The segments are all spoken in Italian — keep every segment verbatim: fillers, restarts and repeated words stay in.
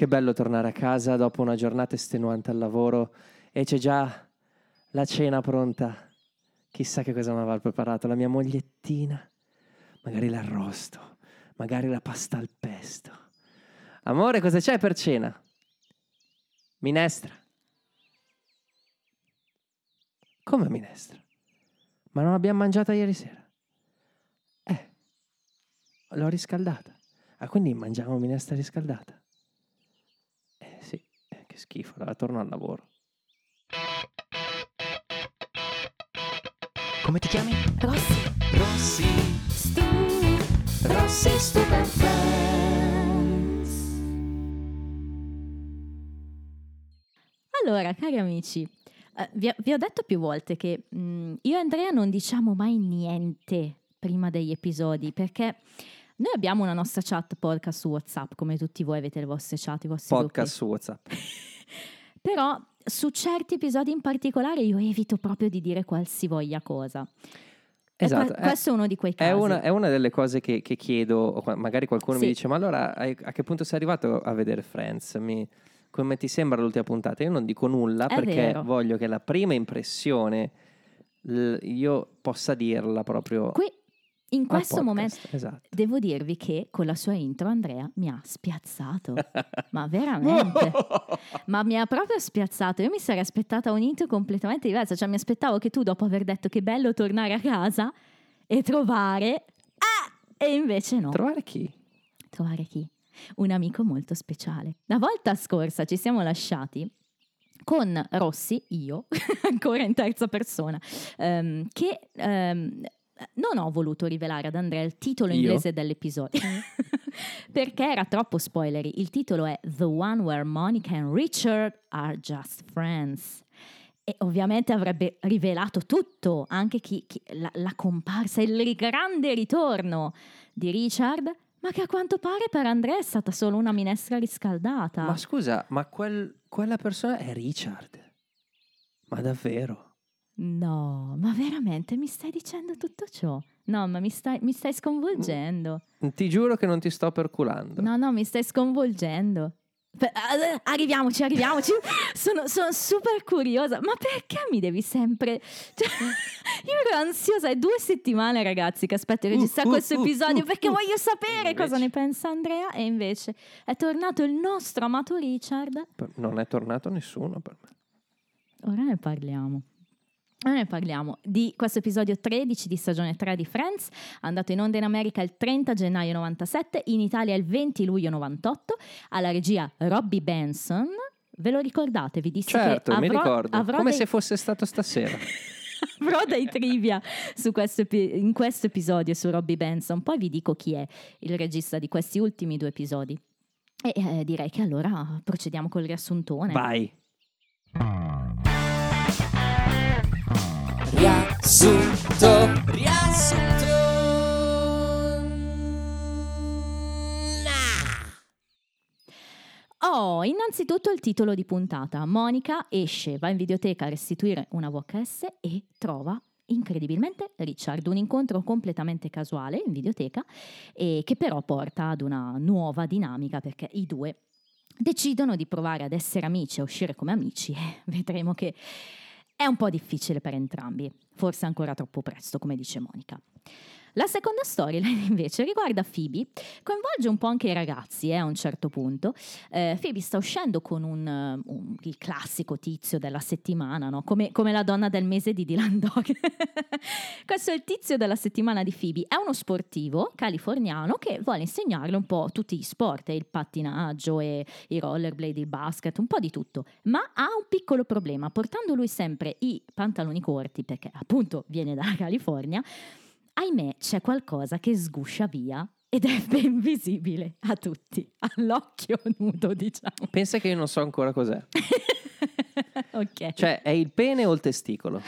Che bello tornare a casa dopo una giornata estenuante al lavoro e c'è già la cena pronta. Chissà che cosa mi aveva preparato la mia mogliettina. Magari l'arrosto, magari la pasta al pesto. Amore, cosa c'è per cena? Minestra. Come minestra? Ma non l'abbiamo mangiata ieri sera. Eh, l'ho riscaldata. Ah, quindi mangiamo minestra riscaldata. Eh sì, eh, che schifo, allora torno al lavoro. Come ti chiami? Rossi. Rossi. Stu. Rossi Stu per Friends. Allora, cari amici, Uh, vi, vi ho detto più volte che mh, io e Andrea non diciamo mai niente prima degli episodi, perché noi abbiamo una nostra chat podcast su WhatsApp, come tutti voi avete le vostre chat, i vostri podcast gruppi su WhatsApp. Però su certi episodi in particolare io evito proprio di dire qualsivoglia cosa. Esatto, qua, questo è, è uno di quei casi. È una, è una delle cose che, che chiedo, magari qualcuno sì. mi dice: ma allora a che punto sei arrivato a vedere Friends? Mi... Come ti sembra l'ultima puntata? Io non dico nulla è perché vero. Voglio che la prima impressione l- io possa dirla proprio qui in questo momento. Esatto. Devo dirvi che con la sua intro Andrea mi ha spiazzato, ma veramente, ma mi ha proprio spiazzato. Io mi sarei aspettata un intro completamente diverso, cioè mi aspettavo che tu, dopo aver detto che è bello tornare a casa e trovare, ah! E invece no. Trovare chi? Trovare chi? Un amico molto speciale. La volta scorsa ci siamo lasciati con Rossi, io, ancora in terza persona, um, che um, non ho voluto rivelare ad Andrea il titolo io? inglese dell'episodio, perché era troppo spoilery. Il titolo è The One Where Monica and Richard Are Just Friends. E ovviamente avrebbe rivelato tutto, anche chi, chi, la, la comparsa, il grande ritorno di Richard. Ma che a quanto pare per Andrea è stata solo una minestra riscaldata. Ma scusa, ma quel, quella persona è Richard? Ma davvero? No, ma veramente mi stai dicendo tutto ciò? No, ma mi stai, mi stai sconvolgendo. Ti giuro che non ti sto perculando. No, no, mi stai sconvolgendo. Arriviamoci, arriviamoci. sono, sono super curiosa. Ma perché mi devi sempre... Cioè, io ero ansiosa. È due settimane, ragazzi, che aspetto di registrare uh, uh, questo uh, episodio uh, Perché uh, voglio sapere invece cosa ne pensa Andrea. E invece è tornato il nostro amato Richard. Non è tornato nessuno per me. Ora ne parliamo. Ora ne parliamo di questo episodio tredici di stagione tre di Friends, andato in onda in America il trenta gennaio novantasette, in Italia il venti luglio novantotto, alla regia Robby Benson. Ve lo ricordate? Vi dissi certo, che avrò, mi ricordo, avrò come dei... se fosse stato stasera. Avrò dei trivia su questo, in questo episodio su Robby Benson, poi vi dico chi è il regista di questi ultimi due episodi. E eh, direi che allora procediamo col riassuntone. Vai! Riassunto, riassunto. Oh, innanzitutto il titolo di puntata. Monica esce, va in videoteca a restituire una V H S e trova incredibilmente Richard, un incontro completamente casuale in videoteca e che però porta ad una nuova dinamica, perché i due decidono di provare ad essere amici, a uscire come amici. Eh, vedremo che è un po' difficile per entrambi, forse ancora troppo presto, come dice Monica. La seconda storyline invece riguarda Phoebe, coinvolge un po' anche i ragazzi eh, a un certo punto. Eh, Phoebe sta uscendo con un, un, il classico tizio della settimana, no? come, come la donna del mese di Dylan Dog. Questo è il tizio della settimana di Phoebe, è uno sportivo californiano che vuole insegnarle un po' tutti gli sport, il pattinaggio, e i rollerblade, il basket, un po' di tutto, ma ha un piccolo problema, portando lui sempre i pantaloni corti perché appunto viene dalla California. Ahimè, c'è qualcosa che sguscia via ed è ben visibile a tutti, all'occhio nudo, diciamo. Pensa che io non so ancora cos'è. Ok. Cioè, è il pene o il testicolo?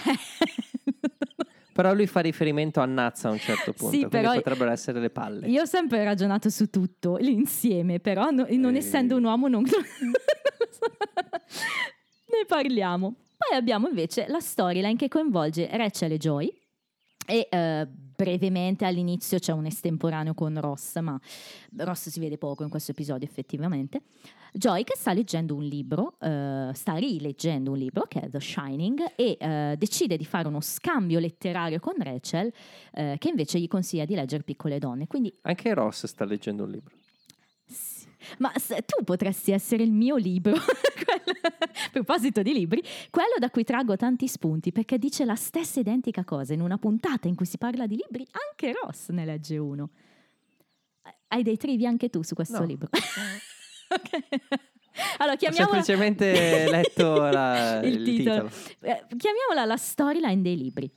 Però lui fa riferimento a Nazza a un certo punto, sì, quindi potrebbero essere le palle. Io ho sempre ragionato su tutto, l'insieme, però no, non e... essendo un uomo non... ne parliamo. Poi abbiamo invece la storyline che coinvolge Rachel e Joy e... Uh, brevemente all'inizio c'è un estemporaneo con Ross, ma Ross si vede poco in questo episodio effettivamente. Joy che sta leggendo un libro, uh, sta rileggendo un libro che è The Shining, e uh, decide di fare uno scambio letterario con Rachel, uh, che invece gli consiglia di leggere Piccole Donne. Quindi anche Ross sta leggendo un libro. Sì. Ma se, tu potresti essere il mio libro. A proposito di libri, quello da cui traggo tanti spunti, perché dice la stessa identica cosa in una puntata in cui si parla di libri. Anche Ross ne legge uno. Hai dei trivi anche tu su questo no. libro? Okay. Allora, chiamiamola... Ho semplicemente letto la... il, il titolo, titolo. Chiamiamola la storyline dei libri.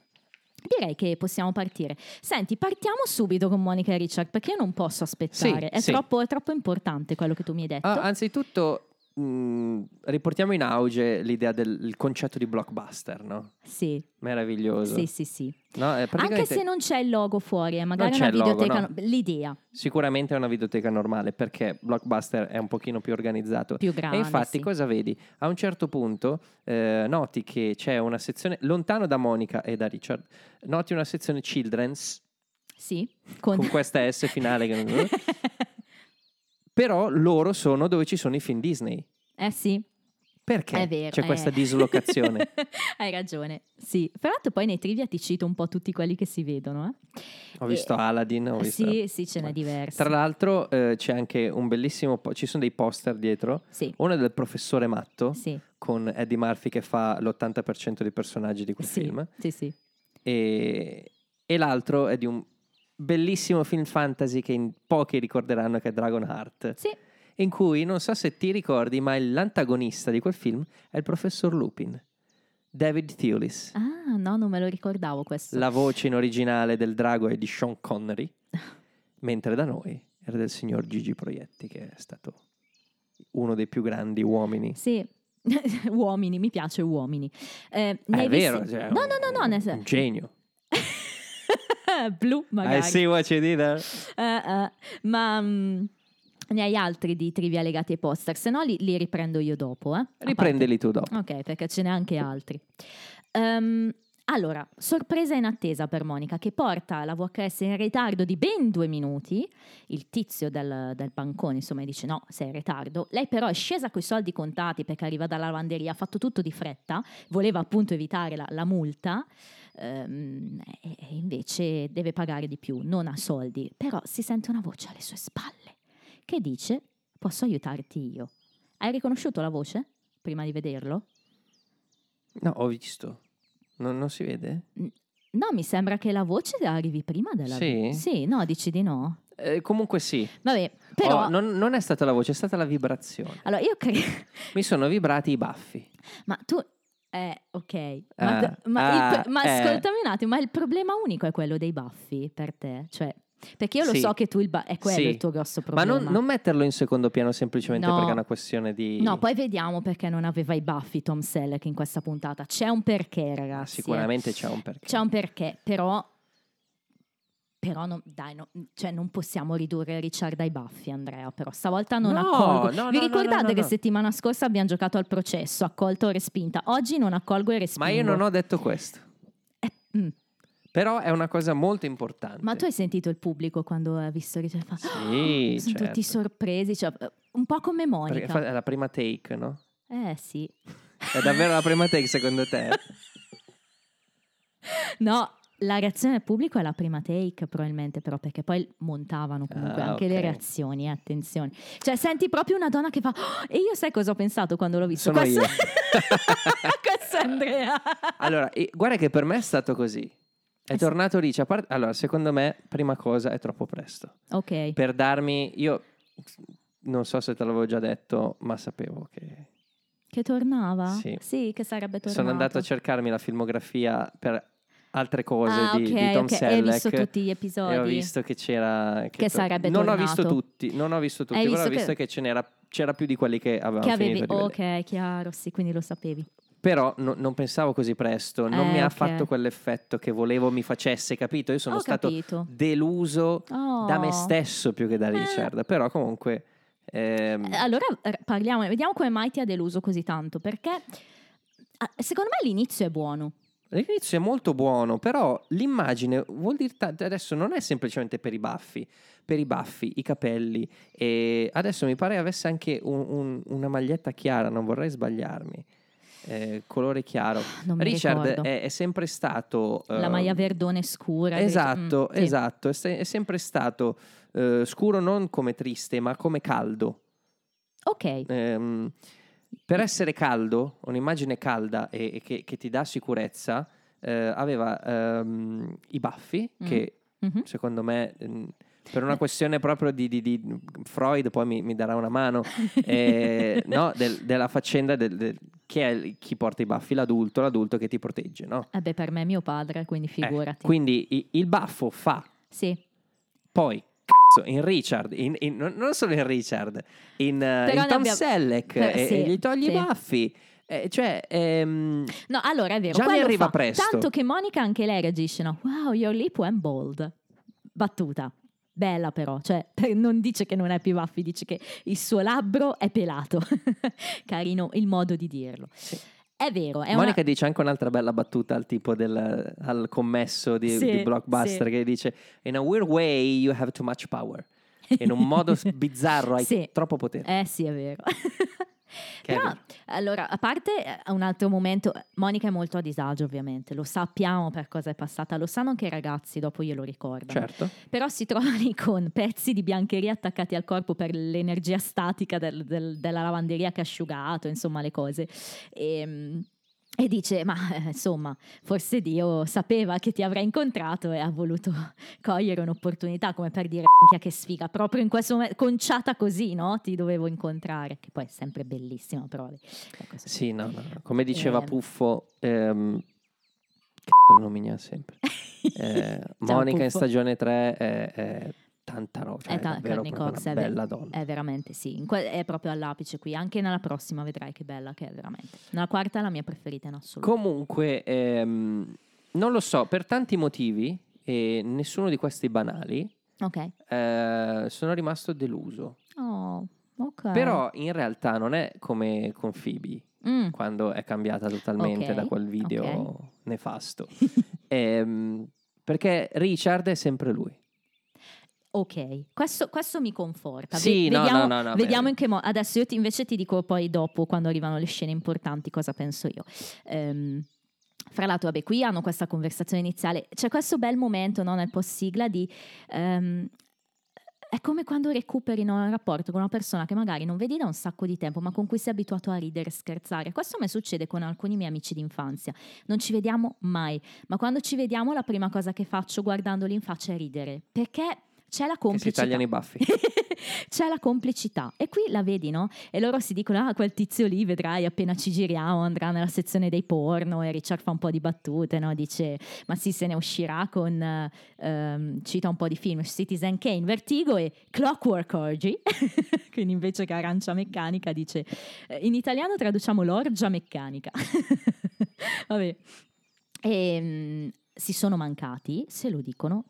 Direi che possiamo partire. Senti, partiamo subito con Monica e Richard, perché io non posso aspettare. Sì, è, sì. Troppo, è troppo importante quello che tu mi hai detto. Ah, anzitutto Mm, riportiamo in auge l'idea del concetto di blockbuster, no? Sì. Meraviglioso. Sì, sì, sì. No, praticamente... Anche se non c'è il logo fuori, eh, magari è una videoteca. Logo, no. L'idea. Sicuramente è una videoteca normale, perché blockbuster è un pochino più organizzato. Più grande. E infatti, sì. Cosa vedi? A un certo punto eh, noti che c'è una sezione lontano da Monica e da Richard. Noti una sezione children's. Sì. Con, con questa S finale. Che non... Però loro sono dove ci sono i film Disney. Eh sì. Perché è vero, c'è eh. questa dislocazione? Hai ragione, sì. Fra l'altro poi nei trivia ti cito un po' tutti quelli che si vedono. Eh. Ho e... visto Aladdin. Ho visto... Sì, sì, ce n'è diversi. Tra l'altro eh, c'è anche un bellissimo... Po- ci sono dei poster dietro. Sì. Uno è del professore Matto, sì. Con Eddie Murphy che fa l'ottanta per cento dei personaggi di quel sì, film. Sì, sì. E... e l'altro è di un... bellissimo film fantasy che in pochi ricorderanno, che è Dragonheart. Sì. In cui, non so se ti ricordi, ma l'antagonista di quel film è il professor Lupin, David Thewlis. Ah, no, non me lo ricordavo questo. La voce in originale del drago è di Sean Connery, mentre da noi era del signor Gigi Proietti, che è stato uno dei più grandi uomini. Sì. Uomini, mi piace uomini. Eh, è visto... vero, cioè, no, no, no, no, ne... un genio. Blu magari. I see what you did there. Uh, uh, ma um, ne hai altri di trivia legati ai poster? Se no li, li riprendo io dopo. Eh? Riprendili tu dopo. Ok, perché ce n'è anche altri. Um, allora, sorpresa in attesa per Monica, che porta la V H S in ritardo di ben due minuti. Il tizio del, del bancone, insomma, dice no, sei in ritardo. Lei però è scesa coi soldi contati, perché arriva dalla lavanderia, ha fatto tutto di fretta, voleva appunto evitare la, la multa. Um, e invece deve pagare di più, non ha soldi. Però si sente una voce alle sue spalle che dice: posso aiutarti io. Hai riconosciuto la voce prima di vederlo? No, ho visto. Non, non si vede? No, mi sembra che la voce arrivi prima della sì? voce. Sì, no, dici di no. Eh, comunque sì. Vabbè, però... oh, non, non è stata la voce, è stata la vibrazione. Allora io credo mi sono vibrati i baffi. Ma tu... Eh, ok, ma, ah, ma, ah, il, ma eh. ascoltami un attimo, ma il problema unico è quello dei baffi per te? Cioè, perché io lo sì. so che tu il ba- è quello sì. il tuo grosso problema. Ma non, non metterlo in secondo piano semplicemente no. perché è una questione di... No, poi vediamo perché non aveva i baffi Tom Selleck in questa puntata. C'è un perché, ragazzi. Sicuramente eh. c'è un perché. C'è un perché, però... Però non, dai, no, cioè non possiamo ridurre Richard ai baffi, Andrea. Però stavolta non no, accolgo. No, Vi no, ricordate no, no, no. che settimana scorsa abbiamo giocato al processo, accolto o respinta? Oggi non accolgo e respingo. Ma io non ho detto questo. Eh, mm. Però è una cosa molto importante. Ma tu hai sentito il pubblico quando ha visto Richard? Fa, sì, oh, sono certo. tutti sorpresi, cioè, un po' come Monica. Perché è la prima take, no? Eh sì. È davvero la prima take secondo te? No. La reazione del pubblico è la prima take probabilmente, però, perché poi montavano comunque ah, anche okay. le reazioni, eh, attenzione. Cioè senti proprio una donna che fa oh! E io sai cosa ho pensato quando l'ho visto? Sono questo... io Questo è Andrea. Allora, e, guarda che per me è stato così. È eh, tornato lì, cioè, part... Allora, secondo me, prima cosa, è troppo presto. Ok. Per darmi... Io non so se te l'avevo già detto, ma sapevo che... Che tornava? Sì, sì, che sarebbe tornato. Sono andato a cercarmi la filmografia per... altre cose ah, di, okay, di Tom okay. Selleck. Ho visto tutti gli episodi. E ho visto che c'era che, che to- sarebbe non tornato. ho visto tutti, non ho visto tutti, Hai però visto ho visto che, che ce n'era c'era più di quelli che avevamo che avevi... finito di Ok, vedere. Chiaro, sì, quindi lo sapevi. Però no, non pensavo così presto, non eh, mi ha okay. fatto quell'effetto che volevo mi facesse, capito? Io sono ho stato capito. deluso oh. da me stesso più che da Richard, eh. però comunque ehm... Allora parliamo, vediamo come mai ti ha deluso così tanto, perché secondo me l'inizio è buono. L'inizio è molto buono, però l'immagine vuol dire t- adesso non è semplicemente per i baffi, per i baffi, i capelli, e adesso mi pare avesse anche un, un, una maglietta chiara, non vorrei sbagliarmi. Eh, colore chiaro. Richard è, è sempre stato uh, la maglia verdone scura. Esatto, mm, esatto, sì. è, è sempre stato uh, scuro non come triste, ma come caldo. Ok. Um, Per essere caldo, un'immagine calda e, e che, che ti dà sicurezza, eh, aveva um, i baffi, mm. che mm-hmm. secondo me, per una questione proprio di, di, di Freud, poi mi, mi darà una mano, eh, no, del, della faccenda del, del, chi è chi porta i baffi, l'adulto, l'adulto che ti protegge, no? Eh beh, per me è mio padre, quindi figurati. Eh, quindi i, il baffo fa. Sì. Poi... in Richard, in, in, non solo in Richard, in, uh, in Tom abbiamo... Selleck, per, e, sì, e gli togli sì. i baffi, eh, cioè ehm... no, allora è vero, già ne arriva fa. presto, tanto che Monica anche lei reagisce, no? Wow, your lip went bold, battuta bella, però cioè non dice che non ha più baffi, dice che il suo labbro è pelato. Carino il modo di dirlo, sì. È vero, è Monica una... dice anche un'altra bella battuta al tipo del al commesso di, sì, di Blockbuster, sì. che dice in a weird way you have too much power, in un modo bizzarro hai sì. troppo potere. Eh sì, è vero. Però, allora, a parte un altro momento, Monica è molto a disagio, ovviamente lo sappiamo per cosa è passata, lo sanno anche i ragazzi, dopo glielo ricordano, certo. Però si trova lì con pezzi di biancheria attaccati al corpo per l'energia statica del, del, della lavanderia che ha asciugato, insomma le cose, e, e dice ma insomma forse Dio sapeva che ti avrei incontrato e ha voluto cogliere un'opportunità, come per dire che sfiga, proprio in questo momento, conciata così, no? Ti dovevo incontrare, che poi è sempre bellissima, però ecco, sì, no, no, no. Come diceva eh, Puffo, ehm, c***o lo nomina sempre, eh, Monica Puffo. In stagione tre è, è tanta roba, è, ta- è davvero Cox, una è bella donna, è veramente sì, que- è proprio all'apice qui, anche nella prossima vedrai che bella che è veramente, nella quarta è la mia preferita in assoluto. Comunque ehm, non lo so, per tanti motivi e eh, nessuno di questi banali. Okay. Eh, sono rimasto deluso. Oh, okay. Però in realtà non è come con Phoebe, mm. quando è cambiata totalmente, okay. da quel video, okay. nefasto. eh, perché Richard è sempre lui. Ok, questo, questo mi conforta. Sì, v- vediamo, no, no, no, no, vediamo in che modo. Adesso io ti, invece ti dico poi dopo, quando arrivano le scene importanti, cosa penso io. Ehm Fra l'altro, vabbè, qui hanno questa conversazione iniziale. C'è questo bel momento, no, nel post sigla di um, è come quando recuperino un rapporto con una persona che magari non vedi da un sacco di tempo, ma con cui sei abituato a ridere e scherzare. Questo mi succede con alcuni miei amici d'infanzia. Non ci vediamo mai, ma quando ci vediamo la prima cosa che faccio guardandoli in faccia è ridere, perché c'è la complicità. Che si tagliano i baffi. C'è la complicità. E qui la vedi, no? E loro si dicono, ah, quel tizio lì, vedrai, appena ci giriamo andrà nella sezione dei porno. E Richard fa un po' di battute, no? Dice, ma sì, se ne uscirà con, ehm, cita un po' di film, Citizen Kane, Vertigo e Clockwork Orgy. Quindi invece che Arancia Meccanica dice, in italiano traduciamo l'orgia meccanica. Vabbè. E, mh, si sono mancati, se lo dicono.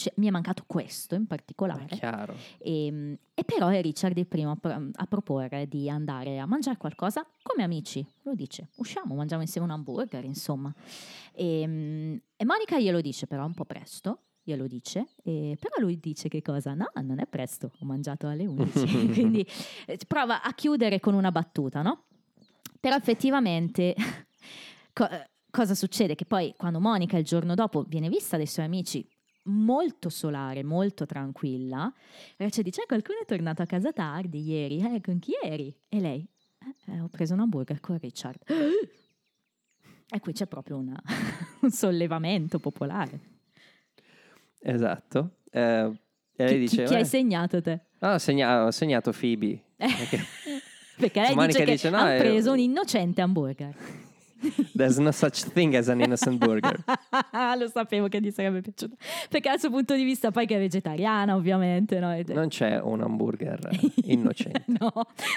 Cioè, mi è mancato questo in particolare. È chiaro. E, e però è Richard il primo a, a proporre di andare a mangiare qualcosa come amici. Lo dice, usciamo, mangiamo insieme un hamburger, insomma. E, e Monica glielo dice però un po' presto, glielo dice, e, però lui dice che cosa? No, non è presto, ho mangiato alle undici. Quindi prova a chiudere con una battuta, no? Però effettivamente... co- cosa succede? Che poi quando Monica il giorno dopo viene vista dai suoi amici... molto solare, molto tranquilla, Rachel dice, qualcuno è tornato a casa tardi ieri, eh, con chi eri? E lei, eh, eh, ho preso un hamburger con Richard. E qui c'è proprio una, un sollevamento popolare. Esatto. eh, E lei chi, dice chi, chi hai segnato te? No, ho segnato, ho segnato Phoebe. Perché, perché lei Monica dice che dice, no, ha preso io... un innocente hamburger. There's no such thing as an innocent burger. Lo sapevo che ti sarebbe piaciuto, perché dal suo punto di vista, poi che è vegetariana ovviamente, no? Non c'è un hamburger innocente. No,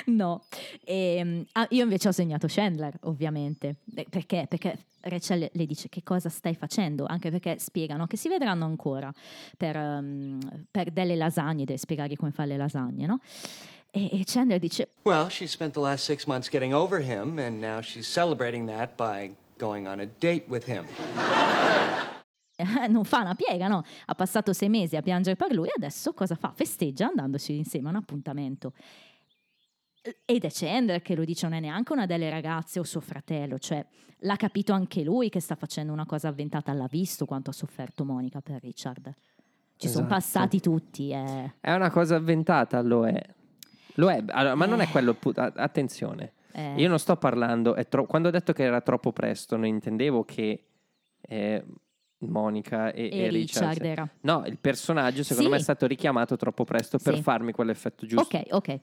no. E, ah, io invece ho segnato Chandler, ovviamente. Perché? Perché Rachel le dice che cosa stai facendo, anche perché spiegano che si vedranno ancora per, um, per delle lasagne, deve spiegargli come fare le lasagne, no? E Chandler dice, well, she spent the last six months getting over him and now she's celebrating that by going on a date with him. Non fa una piega, no? Ha passato sei mesi a piangere per lui e adesso cosa fa? Festeggia andandoci insieme a un appuntamento. Ed è Chandler che lo dice, non è neanche una delle ragazze o suo fratello, cioè l'ha capito anche lui che sta facendo una cosa avventata, l'ha visto quanto ha sofferto Monica per Richard. Ci esatto. sono passati tutti. Eh. È una cosa avventata, lo è. Lo è, allora, ma eh. non è quello, attenzione. Eh. Io non sto parlando, è tro- quando ho detto che era troppo presto, non intendevo che... Eh, Monica e, e, e Richard, Richard no, il personaggio secondo sì. me è stato richiamato troppo presto per sì. farmi quell'effetto giusto. Ok, ok.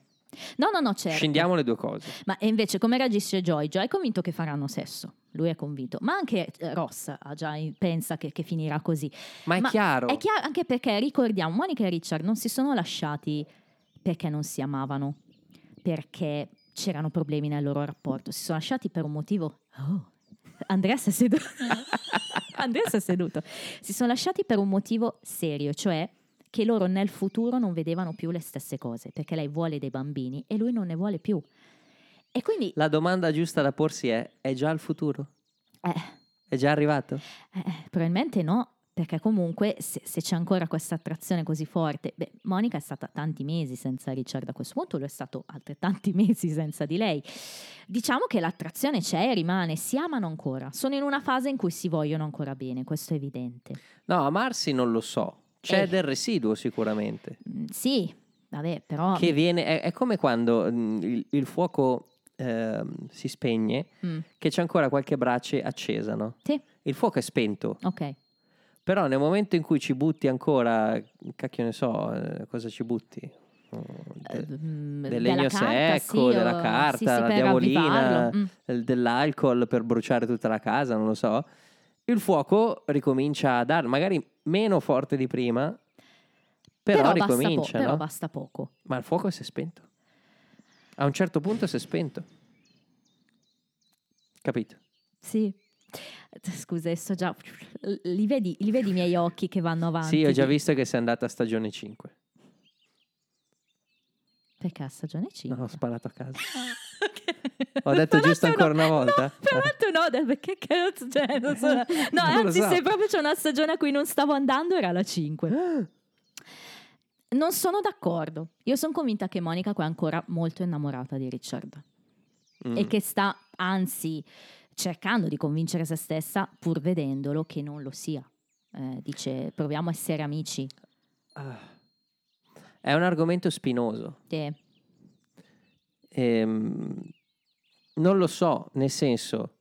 No, no, no, certo. Scendiamo le due cose. Ma invece come reagisce Joy? Joy è convinto che faranno sesso. Lui è convinto, ma anche Ross ha già pensa che, che finirà così. Ma è ma chiaro. È chiaro anche perché ricordiamo Monica e Richard non si sono lasciati perché non si amavano, perché c'erano problemi nel loro rapporto. Si sono lasciati per un motivo. Oh. Andrea si è seduto. Andrea si è seduto. Si sono lasciati per un motivo serio, cioè che loro nel futuro non vedevano più le stesse cose, perché lei vuole dei bambini e lui non ne vuole più. E quindi la domanda giusta da porsi è: è già il futuro? Eh. È già arrivato? Eh, probabilmente no, perché comunque se, se c'è ancora questa attrazione così forte, beh, Monica è stata tanti mesi senza Richard, a questo punto lui è stato altrettanti mesi senza di lei. Diciamo che l'attrazione c'è, rimane, si amano ancora, sono in una fase in cui si vogliono ancora bene, questo è evidente. No, amarsi non lo so, c'è eh. del residuo sicuramente. Mm, sì, vabbè, però... Che viene, è, è come quando mh, il, il fuoco eh, si spegne, mm. che c'è ancora qualche brace accesa, no? Sì. Il fuoco è spento. Ok. Però nel momento in cui ci butti ancora, cacchio ne so, eh, cosa ci butti? De, del della legno carta, secco, sì, della carta, sì, sì, la diavolina, mm. dell'alcol per bruciare tutta la casa, non lo so. Il fuoco ricomincia a dare, magari meno forte di prima, però, però ricomincia. Basta po- no? Però basta poco. Ma il fuoco si è spento. A un certo punto si è spento. Capito? Sì. Scusa, sto già. Li vedi, li vedi i miei occhi che vanno avanti? Sì, ho già visto che sei andata a stagione cinque. Perché a stagione cinque? No, ho sparato a caso. Okay. Ho detto giusto no, ancora una volta. No, però tu no, perché cazzo cioè, non so, no, non anzi, so. Se proprio c'è una stagione a cui non stavo andando, era la cinque. Non sono d'accordo. Io sono convinta che Monica qua è ancora molto innamorata di Richard. Mm. E che sta, anzi, cercando di convincere se stessa, pur vedendolo, che non lo sia. Eh, dice, proviamo a essere amici. Ah. È un argomento spinoso. Sì. Ehm, non lo so, nel senso,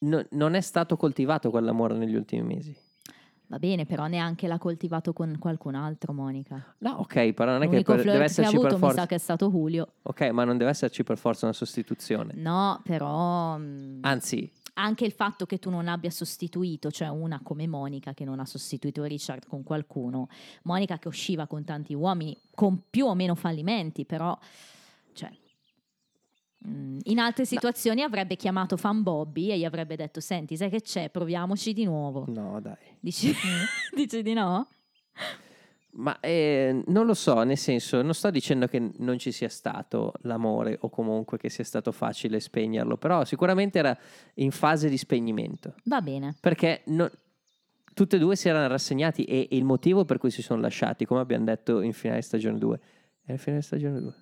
no, non è stato coltivato quell'amore negli ultimi mesi. Va bene, però neanche l'ha coltivato con qualcun altro, Monica. No, ok, però non è l'unico che per, deve esserci che avuto, per forza. Mi sa che è stato Julio. Ok, ma non deve esserci per forza una sostituzione. No, però. Anzi. Anche il fatto che tu non abbia sostituito, cioè una come Monica che non ha sostituito Richard con qualcuno, Monica che usciva con tanti uomini, con più o meno fallimenti, però cioè, in altre situazioni no. avrebbe chiamato Fan Bobby e gli avrebbe detto, senti, sai che c'è? Proviamoci di nuovo. No, dai. Dici, dici di no? Ma eh, non lo so, nel senso, non sto dicendo che non ci sia stato l'amore o comunque che sia stato facile spegnerlo, però sicuramente era in fase di spegnimento. Va bene. Perché no, tutte e due si erano rassegnati e, e il motivo per cui si sono lasciati, come abbiamo detto in finale stagione due, era in finale stagione due,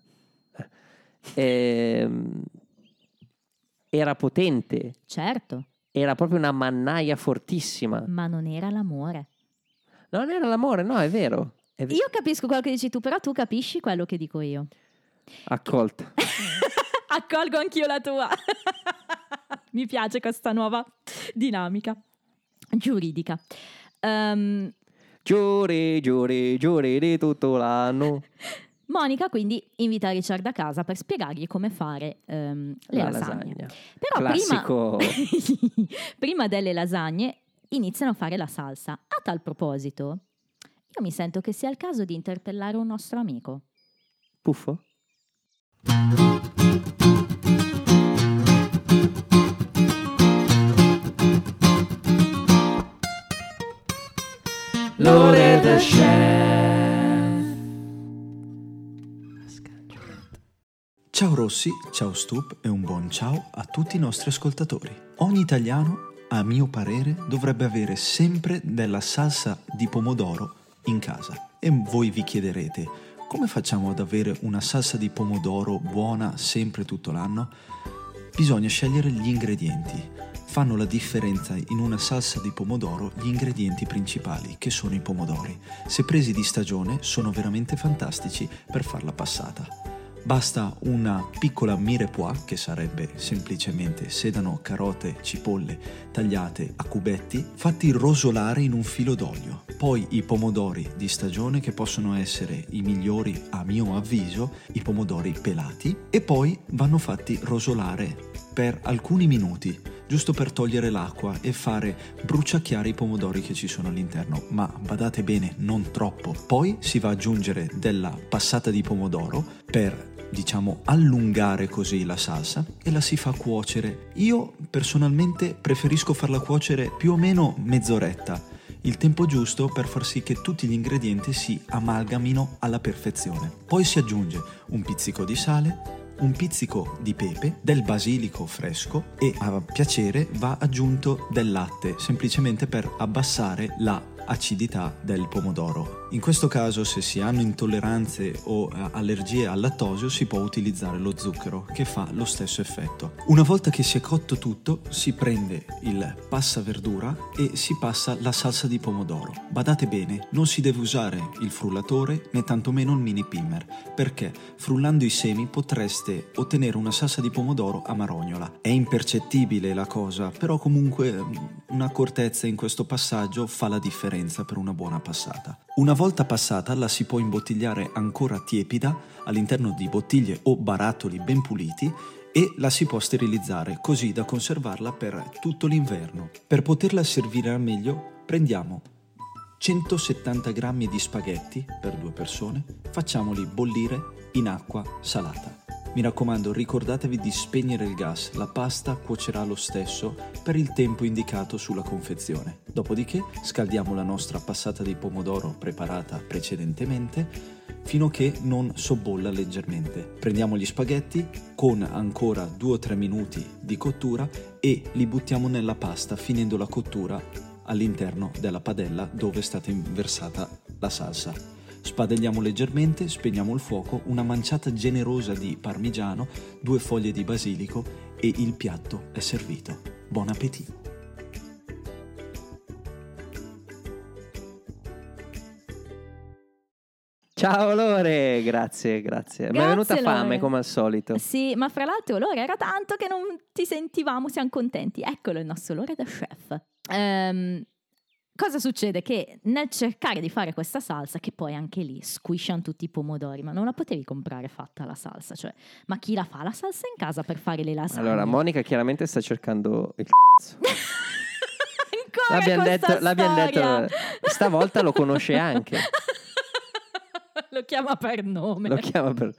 eh, era potente. Certo. Era proprio una mannaia fortissima. Ma non era l'amore. Non era l'amore, no, è vero. È ver- io capisco quello che dici tu, però tu capisci quello che dico io. Accolta. Accolgo anch'io la tua. Mi piace questa nuova dinamica giuridica. Um, giuri, giuri, giuri di tutto l'anno. Monica quindi invita Richard a casa per spiegargli come fare um, le la lasagne. Lasagna. Però classico. Prima, prima delle lasagne iniziano a fare la salsa. A tal proposito, io mi sento che sia il caso di interpellare un nostro amico. Puffo? Lore the Chef. Ciao Rossi, ciao Stup e un buon ciao a tutti i nostri ascoltatori. Ogni italiano, a mio parere, dovrebbe avere sempre della salsa di pomodoro in casa. E voi vi chiederete, come facciamo ad avere una salsa di pomodoro buona sempre tutto l'anno? Bisogna scegliere gli ingredienti. Fanno la differenza in una salsa di pomodoro gli ingredienti principali, che sono i pomodori. Se presi di stagione, sono veramente fantastici per farla passata. Basta una piccola mirepoix, che sarebbe semplicemente sedano, carote, cipolle tagliate a cubetti, fatti rosolare in un filo d'olio. Poi i pomodori di stagione, che possono essere i migliori a mio avviso, i pomodori pelati, e poi vanno fatti rosolare per alcuni minuti, giusto per togliere l'acqua e fare bruciacchiare i pomodori che ci sono all'interno, ma badate bene, non troppo. Poi si va ad aggiungere della passata di pomodoro per, diciamo, allungare così la salsa, e la si fa cuocere. Io personalmente preferisco farla cuocere più o meno mezz'oretta, il tempo giusto per far sì che tutti gli ingredienti si amalgamino alla perfezione. Poi si aggiunge un pizzico di sale, un pizzico di pepe, del basilico fresco e a piacere va aggiunto del latte, semplicemente per abbassare la acidità del pomodoro. In questo caso, se si hanno intolleranze o allergie al lattosio, si può utilizzare lo zucchero, che fa lo stesso effetto. Una volta che si è cotto tutto, si prende il passaverdura e si passa la salsa di pomodoro. Badate bene, non si deve usare il frullatore né tantomeno il mini pimmer, perché frullando i semi potreste ottenere una salsa di pomodoro a marognola. È impercettibile la cosa, però comunque un'accortezza in questo passaggio fa la differenza per una buona passata. Una volta passata la si può imbottigliare ancora tiepida all'interno di bottiglie o barattoli ben puliti e la si può sterilizzare, così da conservarla per tutto l'inverno. Per poterla servire al meglio prendiamo centosettanta grammi di spaghetti per due persone, facciamoli bollire in acqua salata. Mi raccomando, ricordatevi di spegnere il gas, la pasta cuocerà lo stesso per il tempo indicato sulla confezione. Dopodiché scaldiamo la nostra passata di pomodoro preparata precedentemente fino a che non sobbolla leggermente. Prendiamo gli spaghetti con ancora due o tre minuti di cottura e li buttiamo nella pasta, finendo la cottura all'interno della padella dove è stata versata la salsa. Spadelliamo leggermente, spegniamo il fuoco, una manciata generosa di parmigiano, due foglie di basilico e il piatto è servito. Buon appetito! Ciao Lore, grazie, grazie. Mi è venuta Lore. Fame come al solito. Sì, ma fra l'altro Lore era tanto che non ti sentivamo, siamo contenti. Eccolo il nostro Lore da chef. Ehm... Um... Cosa succede? Che nel cercare di fare questa salsa, che poi anche lì squisciano tutti i pomodori, ma non la potevi comprare fatta la salsa, cioè, ma chi la fa la salsa in casa per fare le lasagne? Allora, Monica chiaramente sta cercando il cazzo. Ancora l'abbiamo detto, l'abbiamo detto, stavolta lo conosce anche. Lo chiama per nome. Lo chiama per...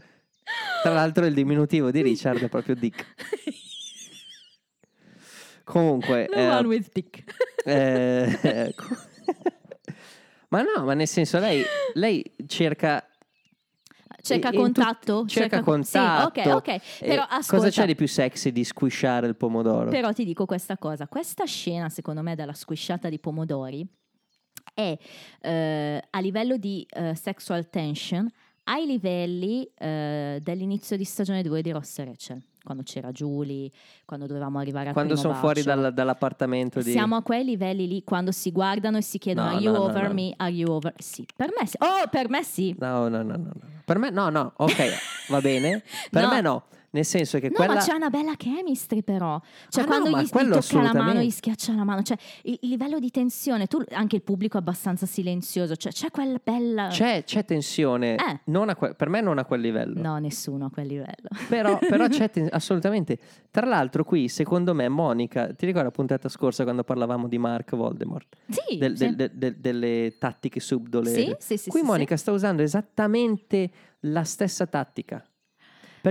Tra l'altro il diminutivo di Richard è proprio Dick. Comunque eh, one with dick. Eh, ecco. Ma no, ma nel senso lei, lei cerca cerca contatto, tu, cerca, cerca contatto. Sì, ok, ok. Però eh, ascolta, cosa c'è di più sexy di squisciare il pomodoro? Però ti dico questa cosa, questa scena secondo me della squisciata di pomodori è eh, a livello di eh, sexual tension ai livelli eh, dell'inizio di stagione due di Ross e Rachel, quando c'era Julie, quando dovevamo arrivare al quando primo bacio. Quando sono fuori dal, dall'appartamento. Di... Siamo a quei livelli lì, quando si guardano e si chiedono no, are you no, over no, me, no. Are you over... Sì, per me sì. Oh, per me sì. No, no, no, no. Per me no, no, ok, va bene. Per no. me no. Nel senso che no, quella... ma c'è una bella chemistry però. Cioè ah, quando no, gli, gli tocca la mano, gli schiaccia la mano. Cioè il, il livello di tensione. Tu, anche il pubblico è abbastanza silenzioso. Cioè c'è quella bella... C'è, c'è tensione eh. non a que... Per me non a quel livello. No, nessuno a quel livello. Però, però c'è ten... assolutamente. Tra l'altro qui, secondo me, Monica... Ti ricordi la puntata scorsa quando parlavamo di Mark Voldemort? Sì, del, sì. Del, del, del, delle tattiche subdole. Sì, sì, sì. Qui sì, Monica sì. sta usando esattamente la stessa tattica.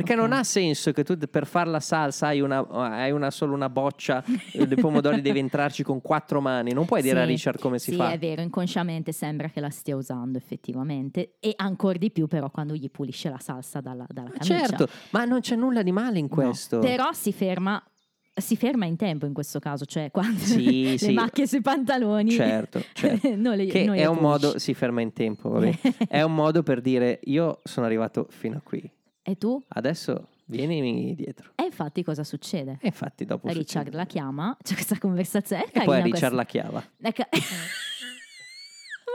Perché okay. non ha senso che tu per fare la salsa hai, una, hai una, solo una boccia di pomodori, devi entrarci con quattro mani. Non puoi sì, dire a Richard come si sì, fa. Sì, è vero, inconsciamente sembra che la stia usando effettivamente. E ancora di più però quando gli pulisce la salsa dalla, dalla camicia. Certo, ma non c'è nulla di male in questo. No. Però si ferma... Si ferma in tempo in questo caso, cioè quando sì, le sì. macchie sui pantaloni. Certo, certo. non le, che non è un modo, si ferma in tempo, va bene. È un modo per dire io sono arrivato fino a qui. E tu? Adesso vienimi dietro. E infatti cosa succede? E infatti dopo Richard succede. la chiama, c'è questa conversazione. E poi Richard questa... la chiama. Ecco.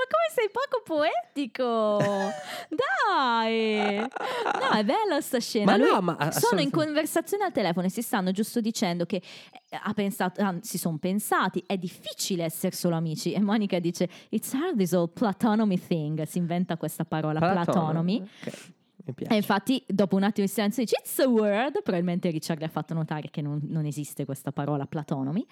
Ma come sei poco poetico, dai, no, è bella sta scena. Ma Lui, no, ma sono in conversazione al telefono e si stanno giusto dicendo che ha pensato, ah, si sono pensati, è difficile essere solo amici. E Monica dice it's hard, this old platonomy thing, si inventa questa parola platonomy, platonomy. Okay. E infatti dopo un attimo di silenzio dice it's a word, probabilmente Richard le ha fatto notare che non, non esiste questa parola platonomy.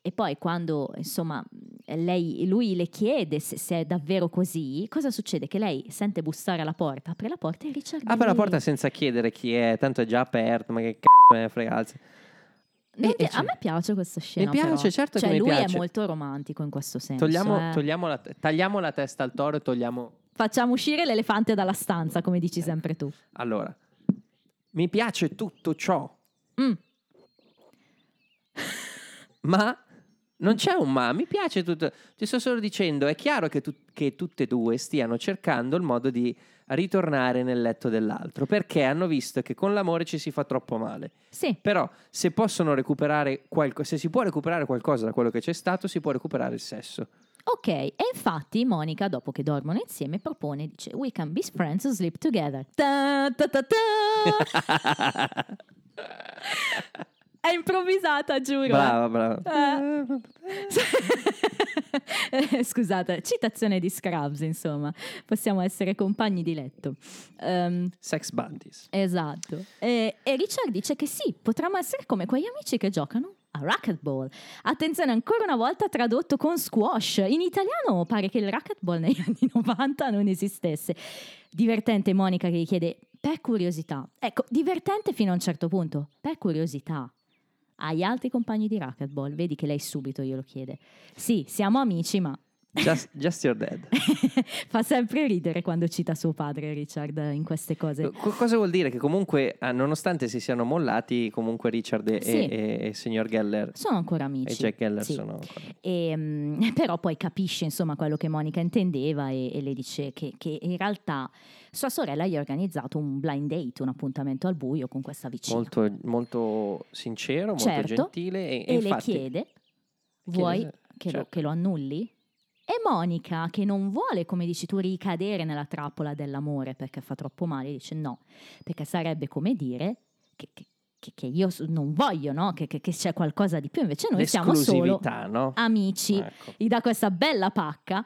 E poi quando insomma lei, lui le chiede se, se è davvero così, cosa succede? Che lei sente bussare alla porta, apre la porta e Richard apre la porta senza chiedere chi è, tanto è già aperto, ma che c***o me ne frega. E, e a me piace questa scena. Mi piace, però. certo cioè, che mi piace. Cioè lui è molto romantico in questo senso. Togliamo, eh. togliamo la, tagliamo la testa al toro e togliamo... Facciamo uscire l'elefante dalla stanza, come dici eh. sempre tu. Allora, mi piace tutto ciò. Mm. Ma... Non c'è un ma, mi piace tutto. Ti sto solo dicendo, è chiaro che, tu, che tutte e due stiano cercando il modo di ritornare nel letto dell'altro, perché hanno visto che con l'amore ci si fa troppo male. Sì. Però se possono recuperare qualco, se si può recuperare qualcosa da quello che c'è stato, si può recuperare il sesso. Ok, e infatti Monica, dopo che dormono insieme, propone, dice we can be friends who sleep together. Ta ta ta ta. È improvvisata, giuro. Brava, brava. Eh. Scusate, citazione di Scrubs, insomma. Possiamo essere compagni di letto. Um, Sex buddies. Esatto. E, e Richard dice che sì, potremmo essere come quegli amici che giocano a racquetball. Attenzione, ancora una volta tradotto con squash. In italiano pare che il racquetball negli anni novanta non esistesse. Divertente Monica che gli chiede per curiosità. Ecco, divertente fino a un certo punto. Per curiosità. Agli altri compagni di racquetball, vedi che lei subito glielo chiede. Sì, siamo amici, ma just, just your dad. Fa sempre ridere quando cita suo padre Richard in queste cose. Co- cosa vuol dire? Che comunque, ah, nonostante si siano mollati, comunque Richard e, sì. e, e signor Geller sono ancora amici. E Jack Geller sì. sono ancora e, um, però poi capisce insomma quello che Monica intendeva e, e le dice che, che in realtà sua sorella gli ha organizzato un blind date, un appuntamento al buio con questa vicina. Molto, molto sincero, molto certo, gentile. E, e, e infatti, le chiede, vuoi chiede, che, certo. lo, che lo annulli? E Monica, che non vuole, come dici tu, ricadere nella trappola dell'amore perché fa troppo male, dice no, perché sarebbe come dire che, che, che io non voglio, no? Che, che, che c'è qualcosa di più, invece noi siamo solo no? amici. Ecco. Gli dà questa bella pacca.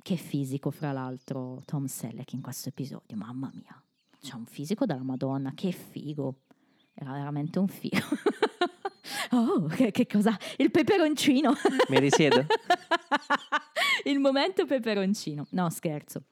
Che fisico, fra l'altro, Tom Selleck in questo episodio, mamma mia, c'è un fisico della Madonna, che figo, era veramente un figo. Oh, che, che cosa? Il peperoncino. Mi risiedo. Il momento peperoncino. No, scherzo.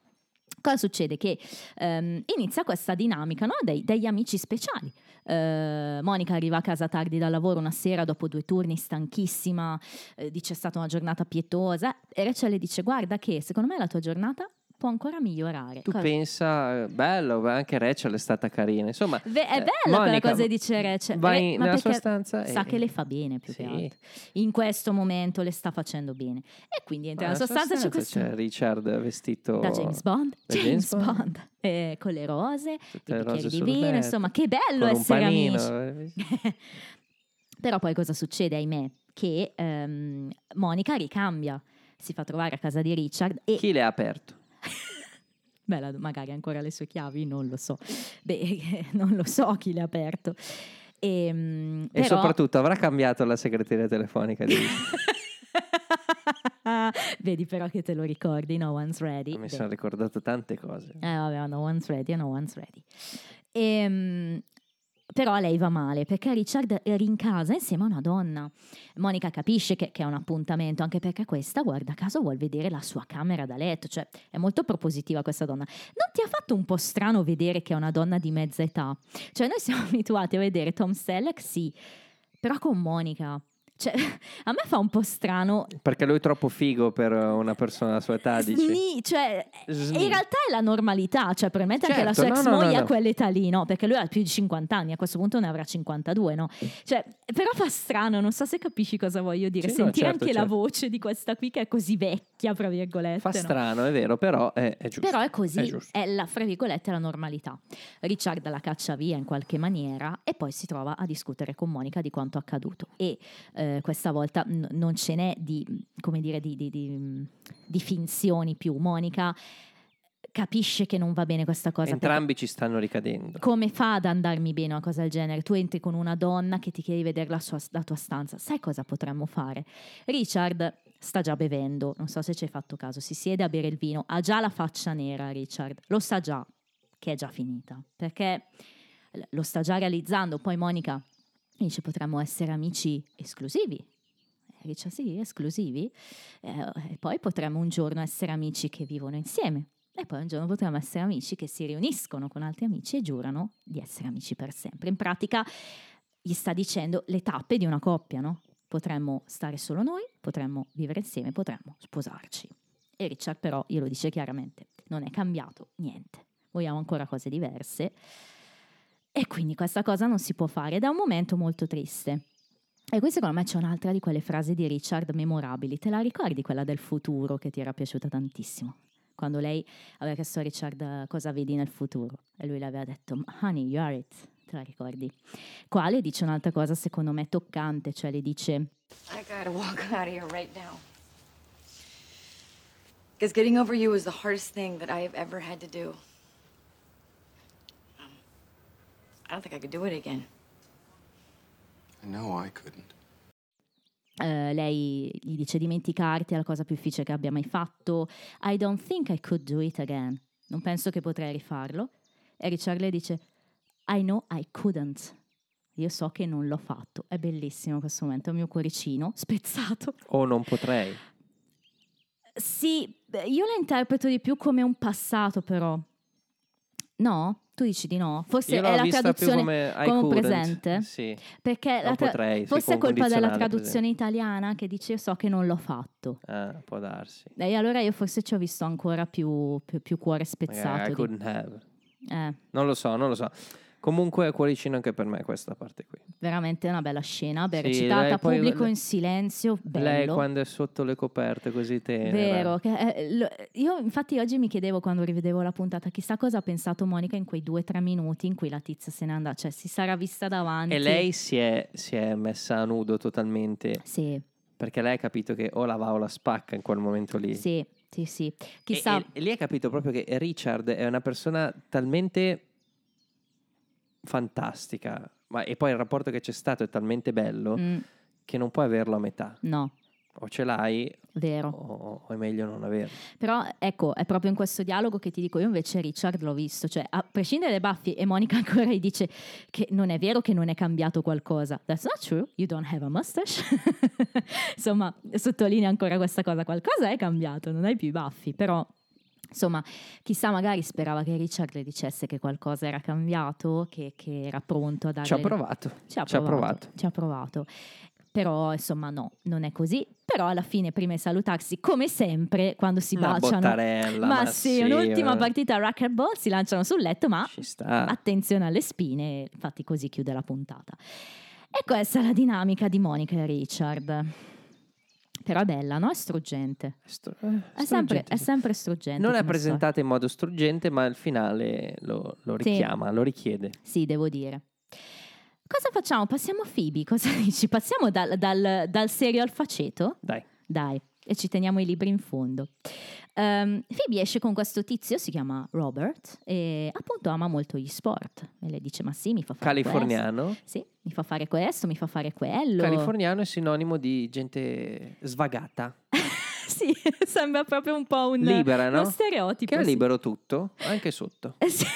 Cosa succede? Che um, inizia questa dinamica, no? Dei, degli amici speciali. uh, Monica arriva a casa tardi dal lavoro una sera dopo due turni, stanchissima, eh, dice è stata una giornata pietosa, e Rachel le dice guarda che secondo me la tua giornata può ancora migliorare. Tu cosa? pensa, bello, anche Rachel è stata carina. Insomma, Ve- è bella Monica, quella cosa che dice Rachel. Vai Re- nella sua stanza. Sa e... che le fa bene più sì. che altro. In questo momento le sta facendo bene. E quindi entra nella sua stanza, stanza c'è questo. C'è Richard vestito da James Bond. Da James, James Bond. Bond. Eh, con le rose, i bicchieri di vino, insomma, che bello essere amici. Però poi cosa succede, ahimè? Che um, Monica ricambia, si fa trovare a casa di Richard. E chi le ha aperto? Bella, magari ancora le sue chiavi, non lo so. Beh, non lo so chi le ha aperto. E, e però... soprattutto avrà cambiato la segreteria telefonica di... Vedi però che te lo ricordi, no one's ready. Mi Beh. sono ricordato tante cose. Eh vabbè, no one's ready, no one's ready. E, Però a lei va male perché Richard rincasa insieme a una donna. Monica capisce che, che è un appuntamento, anche perché questa, guarda caso, vuol vedere la sua camera da letto. Cioè è molto propositiva questa donna. Non ti ha fatto un po' strano vedere che è una donna di mezza età? Cioè noi siamo abituati a vedere Tom Selleck, sì, però con Monica... Cioè, a me fa un po' strano. Perché lui è troppo figo per una persona della sua età, dici? Sni, cioè, Sni. In realtà è la normalità. Cioè, probabilmente certo, anche la sua no, ex moglie no, no, no. a quell'età lì, no? Perché lui ha più di cinquanta anni, a questo punto ne avrà cinquantadue, no? Cioè, però fa strano, non so se capisci cosa voglio dire. Sì, Sentire no, certo, anche certo. la voce di questa qui che è così vecchia, fra virgolette. Fa no? strano, è vero, però è, è giusto. Però è così, è, è la, fra virgolette, la normalità. Richard la caccia via in qualche maniera e poi si trova a discutere con Monica di quanto accaduto. E... Eh, questa volta n- non ce n'è di, come dire, di, di, di, di finzioni più. Monica capisce che non va bene questa cosa. Entrambi ci stanno ricadendo. Come fa ad andarmi bene una cosa del genere? Tu entri con una donna che ti chiede di vedere la, sua, la tua stanza. Sai cosa potremmo fare? Richard sta già bevendo, non so se ci hai fatto caso, si siede a bere il vino, ha già la faccia nera Richard, lo sa già che è già finita, perché lo sta già realizzando. Poi Monica... E dice, potremmo essere amici esclusivi. E dice, sì, esclusivi. Eh, e poi potremmo un giorno essere amici che vivono insieme. E poi un giorno potremmo essere amici che si riuniscono con altri amici e giurano di essere amici per sempre. In pratica gli sta dicendo le tappe di una coppia, no? Potremmo stare solo noi, potremmo vivere insieme, potremmo sposarci. E Richard però glielo dice chiaramente, non è cambiato niente. Vogliamo ancora cose diverse. E quindi questa cosa non si può fare, ed è un momento molto triste. E qui secondo me c'è un'altra di quelle frasi di Richard memorabili. Te la ricordi quella del futuro che ti era piaciuta tantissimo? Quando lei aveva chiesto a Richard cosa vedi nel futuro e lui le aveva detto honey, you are it, te la ricordi? Qua le dice un'altra cosa secondo me toccante, cioè le dice I gotta walk out of here right now. Because getting over you is the hardest thing that I have ever had to do. I don't think I could do it again. No, I couldn't. Uh, lei gli dice dimenticarti è la cosa più difficile che abbia mai fatto. I don't think I could do it again. Non penso che potrei rifarlo. E Richard le dice I know I couldn't. Io so che non l'ho fatto. È bellissimo questo momento, il mio cuoricino spezzato. O oh, non potrei. Sì, io la interpreto di più come un passato però. No? Tu dici di no? Forse è la traduzione come, come un presente? Sì. Perché la tra- potrei, forse è colpa della traduzione italiana che dice io so che non l'ho fatto. Ah, può darsi. E allora io forse ci ho visto ancora più, più, più cuore spezzato. I couldn't have. Eh. Non lo so, non lo so. Comunque è cuoricino anche per me questa parte qui. Veramente una bella scena, ben sì, recitata, poi, pubblico le, in silenzio, bello. Lei quando è sotto le coperte così tenera. Vero. Che, eh, lo, io infatti oggi mi chiedevo quando rivedevo la puntata chissà cosa ha pensato Monica in quei due o tre minuti in cui la tizia se n'è andata, cioè si sarà vista davanti. E lei si è, si è messa a nudo totalmente. Sì. Perché lei ha capito che o la va o la spacca in quel momento lì. Sì, sì, sì. Chissà. E, e lì ha capito proprio che Richard è una persona talmente... fantastica, ma e poi il rapporto che c'è stato è talmente bello mm. che non puoi averlo a metà. No. O ce l'hai, vero. O, o è meglio non averlo. Però ecco, è proprio in questo dialogo che ti dico, io invece Richard l'ho visto, cioè a prescindere dalle baffi, e Monica ancora gli dice che non è vero che non è cambiato qualcosa. That's not true, you don't have a mustache. Insomma, sottolinea ancora questa cosa, qualcosa è cambiato, non hai più i baffi, però... Insomma, chissà, magari sperava che Richard le dicesse che qualcosa era cambiato, che, che era pronto a darle... Ci ha provato. Ci ha provato, provato. Ci ha provato. Però, insomma, no, non è così. Però alla fine, prima di salutarsi, come sempre, quando si una baciano... Ma sì, un'ultima ma... partita a racquetball, si lanciano sul letto, ma attenzione alle spine. Infatti così chiude la puntata. E questa è la dinamica di Monica e Richard. Però è bella, no? È struggente. Stru- è, struggente. Sempre, è sempre struggente. Non è presentata so. in modo struggente, ma il finale lo, lo richiama, sì. lo richiede. Sì, devo dire. Cosa facciamo? Passiamo a Phoebe, cosa dici? Passiamo dal, dal, dal serio al faceto? Dai. Dai, e ci teniamo i libri in fondo. Um, Phoebe esce con questo tizio, si chiama Robert, e appunto ama molto gli sport. E lei dice, ma sì, mi fa fare Californiano. Questo. Sì. Mi fa fare questo, mi fa fare quello. Californiano è sinonimo di gente svagata. sì, sembra proprio un po' un, libera, no? Uno stereotipo. Che è libero, sì. Tutto, anche sotto. Sì,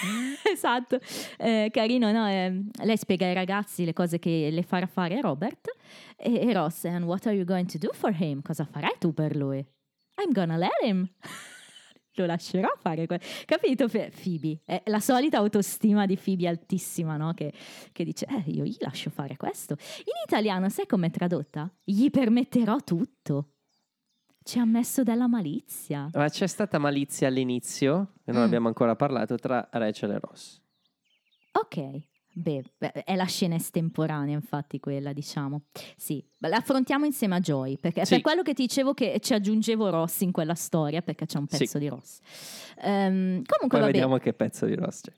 esatto, eh, carino, no? Eh, lei spiega ai ragazzi le cose che le farà fare Robert e, e Ross, and what are you going to do for him? Cosa farai tu per lui? I'm gonna let him. Lo lascerò fare, capito? Phoebe, è la solita autostima di Phoebe altissima, no? Che, che dice, eh, io gli lascio fare questo. In italiano, sai com'è tradotta? Gli permetterò tutto. Ci ha messo della malizia. Ma c'è stata malizia all'inizio, e non mm. abbiamo ancora parlato, tra Rachel e Ross. Ok. Beh, è la scena estemporanea, infatti, quella, diciamo. Sì, la affrontiamo insieme a Joy, perché sì. Per quello che ti dicevo che ci aggiungevo Ross in quella storia, perché c'è un pezzo sì. di Ross. Um, comunque va vediamo bene. Che pezzo di Ross c'è.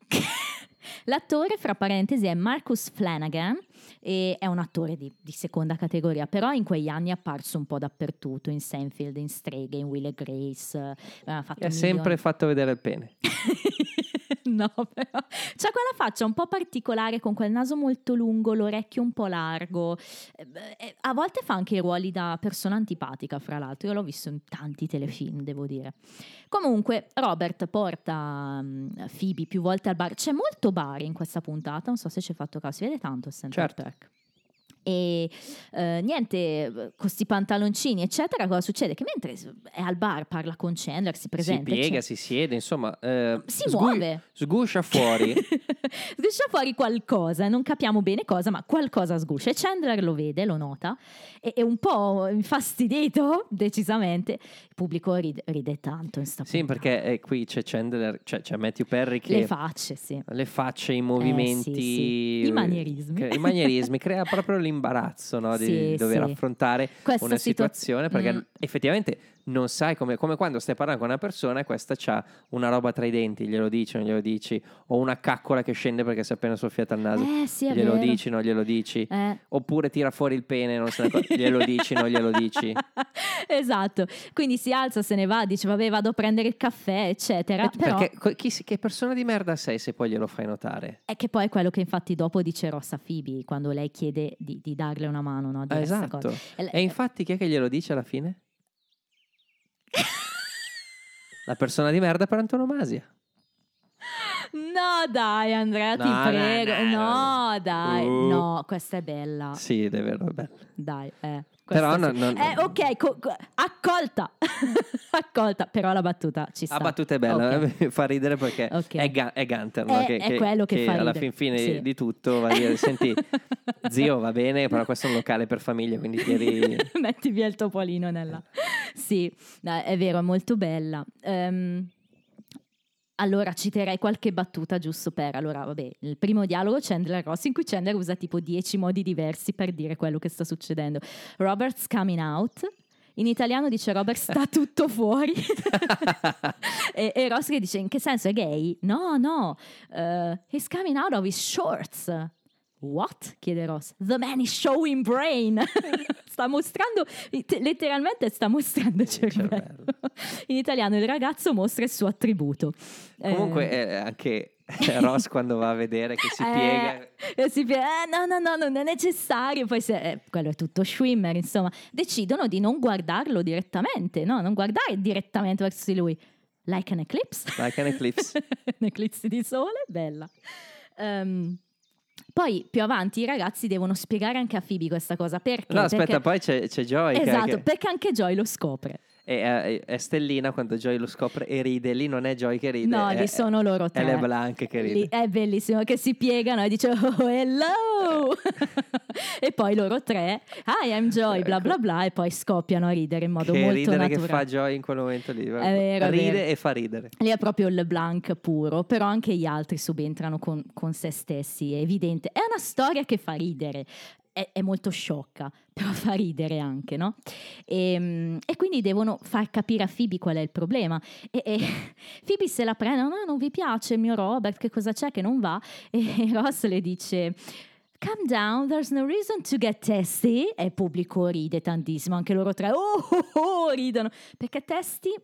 L'attore, fra parentesi, è Marcus Flanagan e è un attore di, di seconda categoria, però in quegli anni è apparso un po' dappertutto, in Seinfeld, in Streghe, in Will and Grace. Ha fatto e ha sempre fatto vedere il pene. No, però c'ha quella faccia un po' particolare, con quel naso molto lungo, l'orecchio un po' largo. A volte fa anche i ruoli da persona antipatica, fra l'altro. Io l'ho visto in tanti telefilm, devo dire. Comunque, Robert porta Phoebe più volte al bar. C'è molto bar in questa puntata, non so se ci hai fatto caso. Si vede tanto Star Trek. E eh, niente, questi pantaloncini eccetera, cosa succede? Che mentre è al bar parla con Chandler, si presenta, si piega, si siede, insomma eh, si sgu- muove sguscia fuori sguscia fuori qualcosa, non capiamo bene cosa, ma qualcosa sguscia, e Chandler lo vede, lo nota, e è un po' infastidito, decisamente. Il pubblico ride, ride tanto in sta sì puntata. Perché eh, qui c'è Chandler, cioè, c'è Matthew Perry che le facce, sì. le facce, i movimenti, eh, sì, sì. i manierismi che, i manierismi crea proprio l'imbarazzo imbarazzo, no? Di sì, dover sì. affrontare questa una situ- situazione, perché mm. effettivamente non sai come, come quando stai parlando con una persona e questa c'ha una roba tra i denti, glielo dici, non glielo dici, o una caccola che scende perché si è appena soffiata al naso, eh, sì, glielo vero. dici, non glielo dici, eh. oppure tira fuori il pene, non se ne accorge, glielo dici, non glielo dici. Esatto, quindi si alza, se ne va, dice vabbè, vado a prendere il caffè, eccetera. Eh, però... Perché chi, che persona di merda sei se poi glielo fai notare? È che poi è quello che infatti dopo dice Ross a Phoebe, quando lei chiede di, di darle una mano, no? Di ah, esatto, cosa. E, e infatti chi è che glielo dice alla fine? La persona di merda per antonomasia. No dai Andrea, no, ti no, prego no, no, no. no dai uh. No, questa è bella. Sì, è vero, è bella. Dai, eh però no, no, eh, no. ok, co- co- accolta accolta, però la battuta ci sta, la battuta è bella, okay. Fa ridere perché okay. è, ga- è Gunther, no? è, che, è che, quello che, che fa alla fin fine sì. di tutto va a dire senti zio, va bene, però questo è un locale per famiglia, quindi ieri... metti via il topolino nella sì no, è vero, è molto bella. um... Allora citerei qualche battuta giusto per... Allora vabbè, il primo dialogo Chandler Ross, in cui Chandler usa tipo dieci modi diversi per dire quello che sta succedendo. Robert's coming out. In italiano dice Robert sta tutto fuori. e, e Ross che dice in che senso, è gay? No, no. Uh, he's coming out of his shorts. What? Chiede Ross. The man is showing brain. Sta mostrando, letteralmente sta mostrando il cervello. cervello. In italiano il ragazzo mostra il suo attributo. Comunque eh. Eh, anche Ross quando va a vedere che si eh, piega. E si piega, eh, no, no, no, non è necessario. Poi se, eh, quello è tutto Schwimmer, insomma. Decidono di non guardarlo direttamente, no? Non guardare direttamente verso di lui. Like an eclipse. Like an eclipse. Un'eclissi di sole, bella. Um, Poi più avanti i ragazzi devono spiegare anche a Phoebe questa cosa, perché... No, aspetta, perché... poi c'è, c'è Joy. Esatto, che... perché anche Joy lo scopre. È, è Stellina quando Joy lo scopre e ride. Lì non è Joy che ride. No, è, lì sono loro tre. È le Blanche che ride. Lì è bellissimo, che si piegano e dice oh hello. E poi loro tre, hi I'm Joy, bla bla bla, e poi scoppiano a ridere in modo che molto naturale. Che ridere che fa Joy in quel momento lì, è vero, ride vero. E fa ridere. Lì è proprio il Blanc puro. Però anche gli altri subentrano con, con se stessi, è evidente. È una storia che fa ridere, è molto sciocca, però fa ridere anche, no? E, e quindi devono far capire a Phoebe qual è il problema. E, e Phoebe se la prende, no, non vi piace il mio Robert, che cosa c'è che non va? E Ross le dice... Calm down, there's no reason to get testy. E il pubblico ride tantissimo, anche loro tre, oh, oh, oh ridono. Perché testy,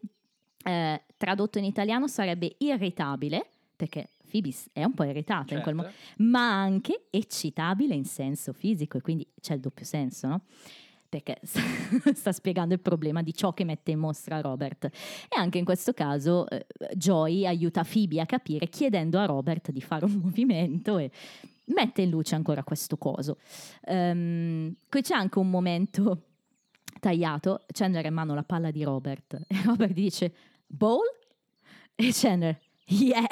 eh, tradotto in italiano, sarebbe irritabile, perché... Phoebe è un po' irritata, certo. In quel modo, ma anche eccitabile in senso fisico, e quindi c'è il doppio senso, no? perché sta spiegando il problema di ciò che mette in mostra Robert. E anche in questo caso eh, Joy aiuta Phoebe a capire chiedendo a Robert di fare un movimento e mette in luce ancora questo coso. Um, qui c'è anche un momento tagliato, Chandler ha in mano la palla di Robert e Robert dice "Ball?" e Chandler "Yeah!"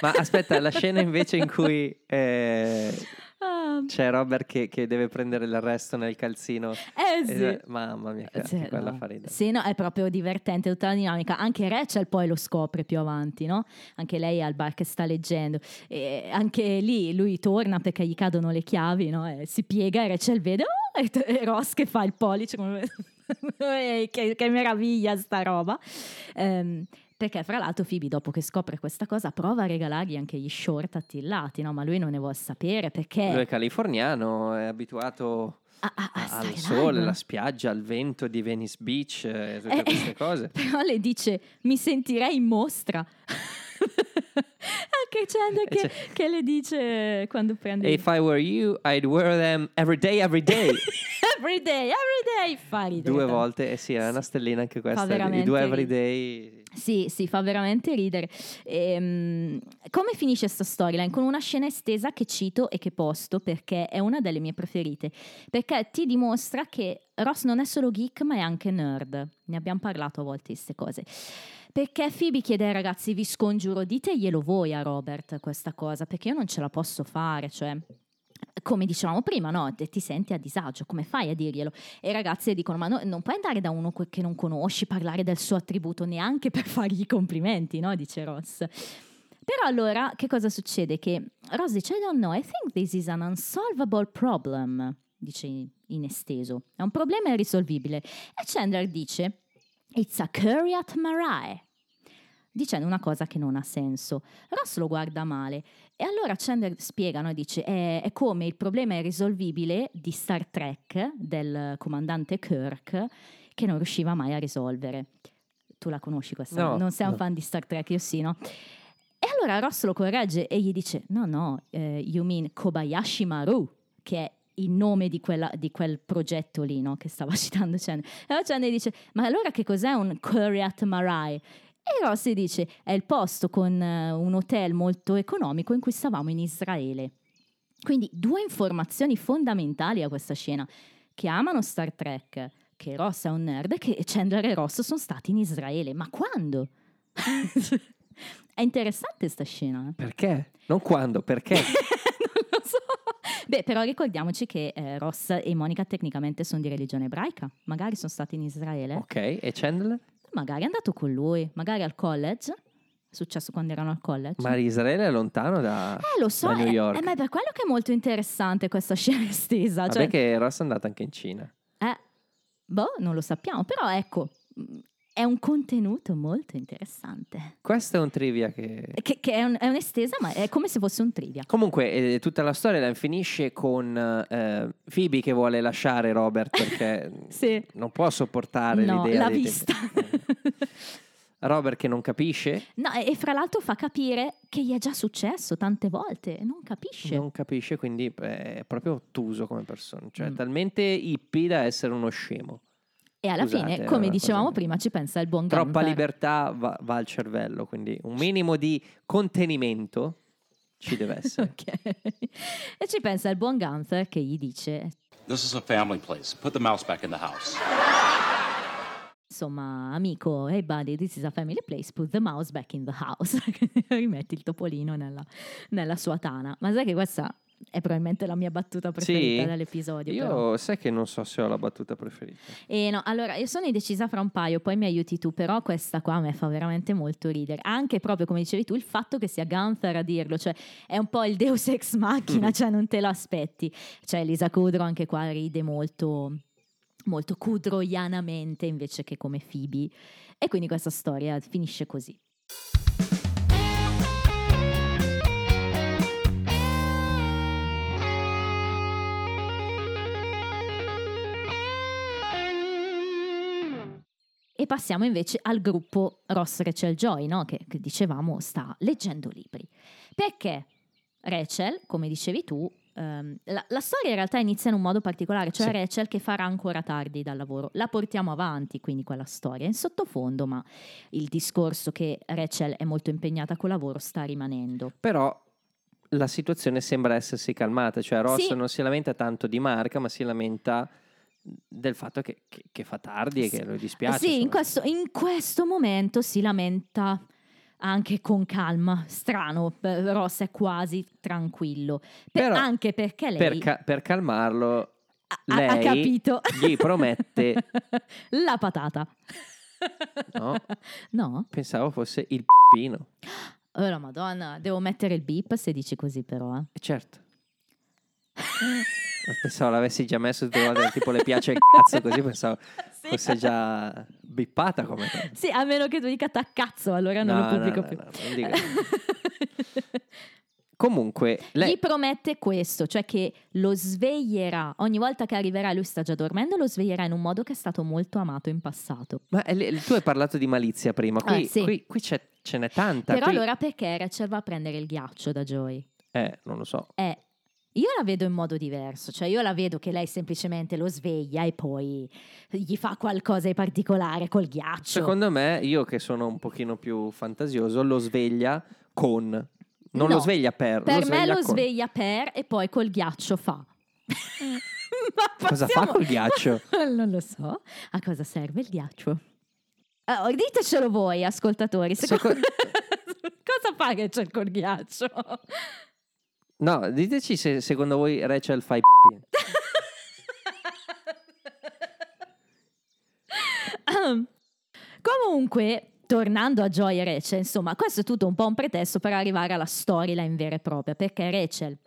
Ma aspetta, la scena invece in cui eh, ah. c'è Robert che, che deve prendere l'arresto nel calzino, eh, sì. eh, mamma mia, sì, quella no. fa ridere. Sì, no, è proprio divertente tutta la dinamica. Anche Rachel poi lo scopre più avanti, no? Anche lei al bar che sta leggendo e anche lì lui torna perché gli cadono le chiavi, no? E si piega e Rachel vede oh! e, e Ross che fa il pollice che, che meraviglia sta roba. Um, Perché fra l'altro Phoebe, dopo che scopre questa cosa, prova a regalargli anche gli short attillati, no? Ma lui non ne vuol sapere perché... Lui è californiano, è abituato a, a, a al sole, alla spiaggia, al vento di Venice Beach e tutte eh, queste cose. Però le dice, mi sentirei in mostra. Anche Chandler che, che le dice quando prende... If I were you, I'd wear them every day, every day. Every day, every day. Fa ridere. Due volte, eh sì, è una stellina anche questa. I due every day... Sì, sì, fa veramente ridere. Ehm, come finisce questa storyline? Con una scena estesa che cito e che posto perché è una delle mie preferite, perché ti dimostra che Ross non è solo geek ma è anche nerd. Ne abbiamo parlato a volte di queste cose. Perché Phoebe chiede ai ragazzi, vi scongiuro, diteglielo voi a Robert questa cosa, perché io non ce la posso fare, cioè... Come dicevamo prima, no? Ti senti a disagio, come fai a dirglielo? E i ragazzi dicono, ma no, non puoi andare da uno che non conosci, parlare del suo attributo neanche per fargli complimenti, no? Dice Ross. Però allora, che cosa succede? Che Ross dice, I don't know, I think this is an unsolvable problem, dice in esteso. È un problema irrisolvibile. E Chandler dice, it's a curry at Marai, dicendo una cosa che non ha senso. Ross lo guarda male e allora Chandler spiega, no? Dice è, è come il problema irrisolvibile di Star Trek del comandante Kirk che non riusciva mai a risolvere. Tu la conosci questa? No, non sei no. un fan di Star Trek? Io sì, no? E allora Ross lo corregge e gli dice no no, eh, you mean Kobayashi Maru, che è il nome di, quella, di quel progetto lì, no? Che stava citando Chandler. E allora Chandler dice ma allora che cos'è un curry at Marai? E Rossi dice, è il posto con uh, un hotel molto economico in cui stavamo in Israele. Quindi due informazioni fondamentali a questa scena, che amano Star Trek, che Ross è un nerd e che Chandler e Ross sono stati in Israele. Ma quando? È interessante sta scena. Eh? Perché? Non quando, perché? Non lo so. Beh, però ricordiamoci che eh, Ross e Monica tecnicamente sono di religione ebraica. Magari sono stati in Israele. Ok, e Chandler? Magari è andato con lui, magari al college. È successo quando erano al college. Ma Israele è lontano da, eh, lo so, da New York. Eh, ma è per quello che è molto interessante questa scena estesa. Vabbè, cioè... che Ross è andata anche in Cina. Eh, boh, non lo sappiamo, però ecco, è un contenuto molto interessante. Questo è un trivia che... Che, che è, un, è un'estesa, ma è come se fosse un trivia. Comunque, eh, tutta la storia finisce con eh, Phoebe che vuole lasciare Robert perché sì. non può sopportare no, l'idea... la di vista. Robert che non capisce. No, e fra l'altro fa capire che gli è già successo tante volte e non capisce. Non capisce, quindi è proprio ottuso come persona. Cioè, mm. talmente hippie da essere uno scemo. E alla Scusate, fine, come dicevamo cosa... prima, ci pensa il buon Gunther. Troppa libertà va, va al cervello, quindi un minimo di contenimento ci deve essere. Okay. E ci pensa il buon Gunther che gli dice: This is a family place. Put the mouse back in the house. Insomma, amico, hey buddy, this is a family place. Put the mouse back in the house. Rimetti il topolino nella, nella sua tana. Ma sai che questa è probabilmente la mia battuta preferita sì, dell'episodio. Io però. Sai che non so se ho la battuta preferita. Eh no, allora io sono indecisa fra un paio, poi mi aiuti tu, però questa qua a me fa veramente molto ridere. Anche proprio come dicevi tu, il fatto che sia Gunther a dirlo, cioè è un po' il Deus ex machina, mm-hmm. cioè non te lo aspetti. Cioè Lisa Kudrow anche qua ride molto molto kudrowianamente invece che come Phoebe. E quindi questa storia finisce così. E passiamo invece al gruppo Ross, Rachel, Joy, no? che, che dicevamo sta leggendo libri. Perché Rachel, come dicevi tu, um, la, la storia in realtà inizia in un modo particolare, cioè sì. Rachel che farà ancora tardi dal lavoro, la portiamo avanti quindi quella storia in sottofondo, ma il discorso che Rachel è molto impegnata col lavoro sta rimanendo. Però la situazione sembra essersi calmata, cioè Ross sì. non si lamenta tanto di Marca, ma si lamenta del fatto che, che, che fa tardi e sì. che lo dispiace. Sì, in questo, in questo momento si lamenta anche con calma, strano, Ross è quasi tranquillo, per, però, anche perché lei... Per, ca- per calmarlo ha, lei ha capito. Gli promette... la patata. No. No? Pensavo fosse il p***ino. Oh, la Madonna, devo mettere il beep se dici così però. Eh? Certo. Pensavo l'avessi già messo, tipo le piace il cazzo così, pensavo sì. fosse già bippata come... Sì, a meno che tu dica ta cazzo, allora non no, lo pubblico no, più. No, no, non dico. Comunque... Lei... Gli promette questo, cioè che lo sveglierà, ogni volta che arriverà lui sta già dormendo, lo sveglierà in un modo che è stato molto amato in passato. Ma l- tu hai parlato di malizia prima, qui, ah, sì. qui, qui c'è, ce n'è tanta. Però qui... allora perché Rachel va a prendere il ghiaccio da Joey? Eh, non lo so. Eh. Io la vedo in modo diverso, cioè io la vedo che lei semplicemente lo sveglia e poi gli fa qualcosa di particolare col ghiaccio. Secondo me, io che sono un pochino più fantasioso, lo sveglia con, non no, lo sveglia per. Per lo sveglia me lo con. sveglia per e poi col ghiaccio fa. Ma cosa fa col ghiaccio? Non lo so, a cosa serve il ghiaccio? Allora, ditecelo voi ascoltatori, secondo... Seco... cosa fa che c'è col ghiaccio? No, diteci se secondo voi Rachel fa i p***i. Comunque, tornando a Joy e Rachel, insomma, questo è tutto un po' un pretesto per arrivare alla storyline vera e propria, perché Rachel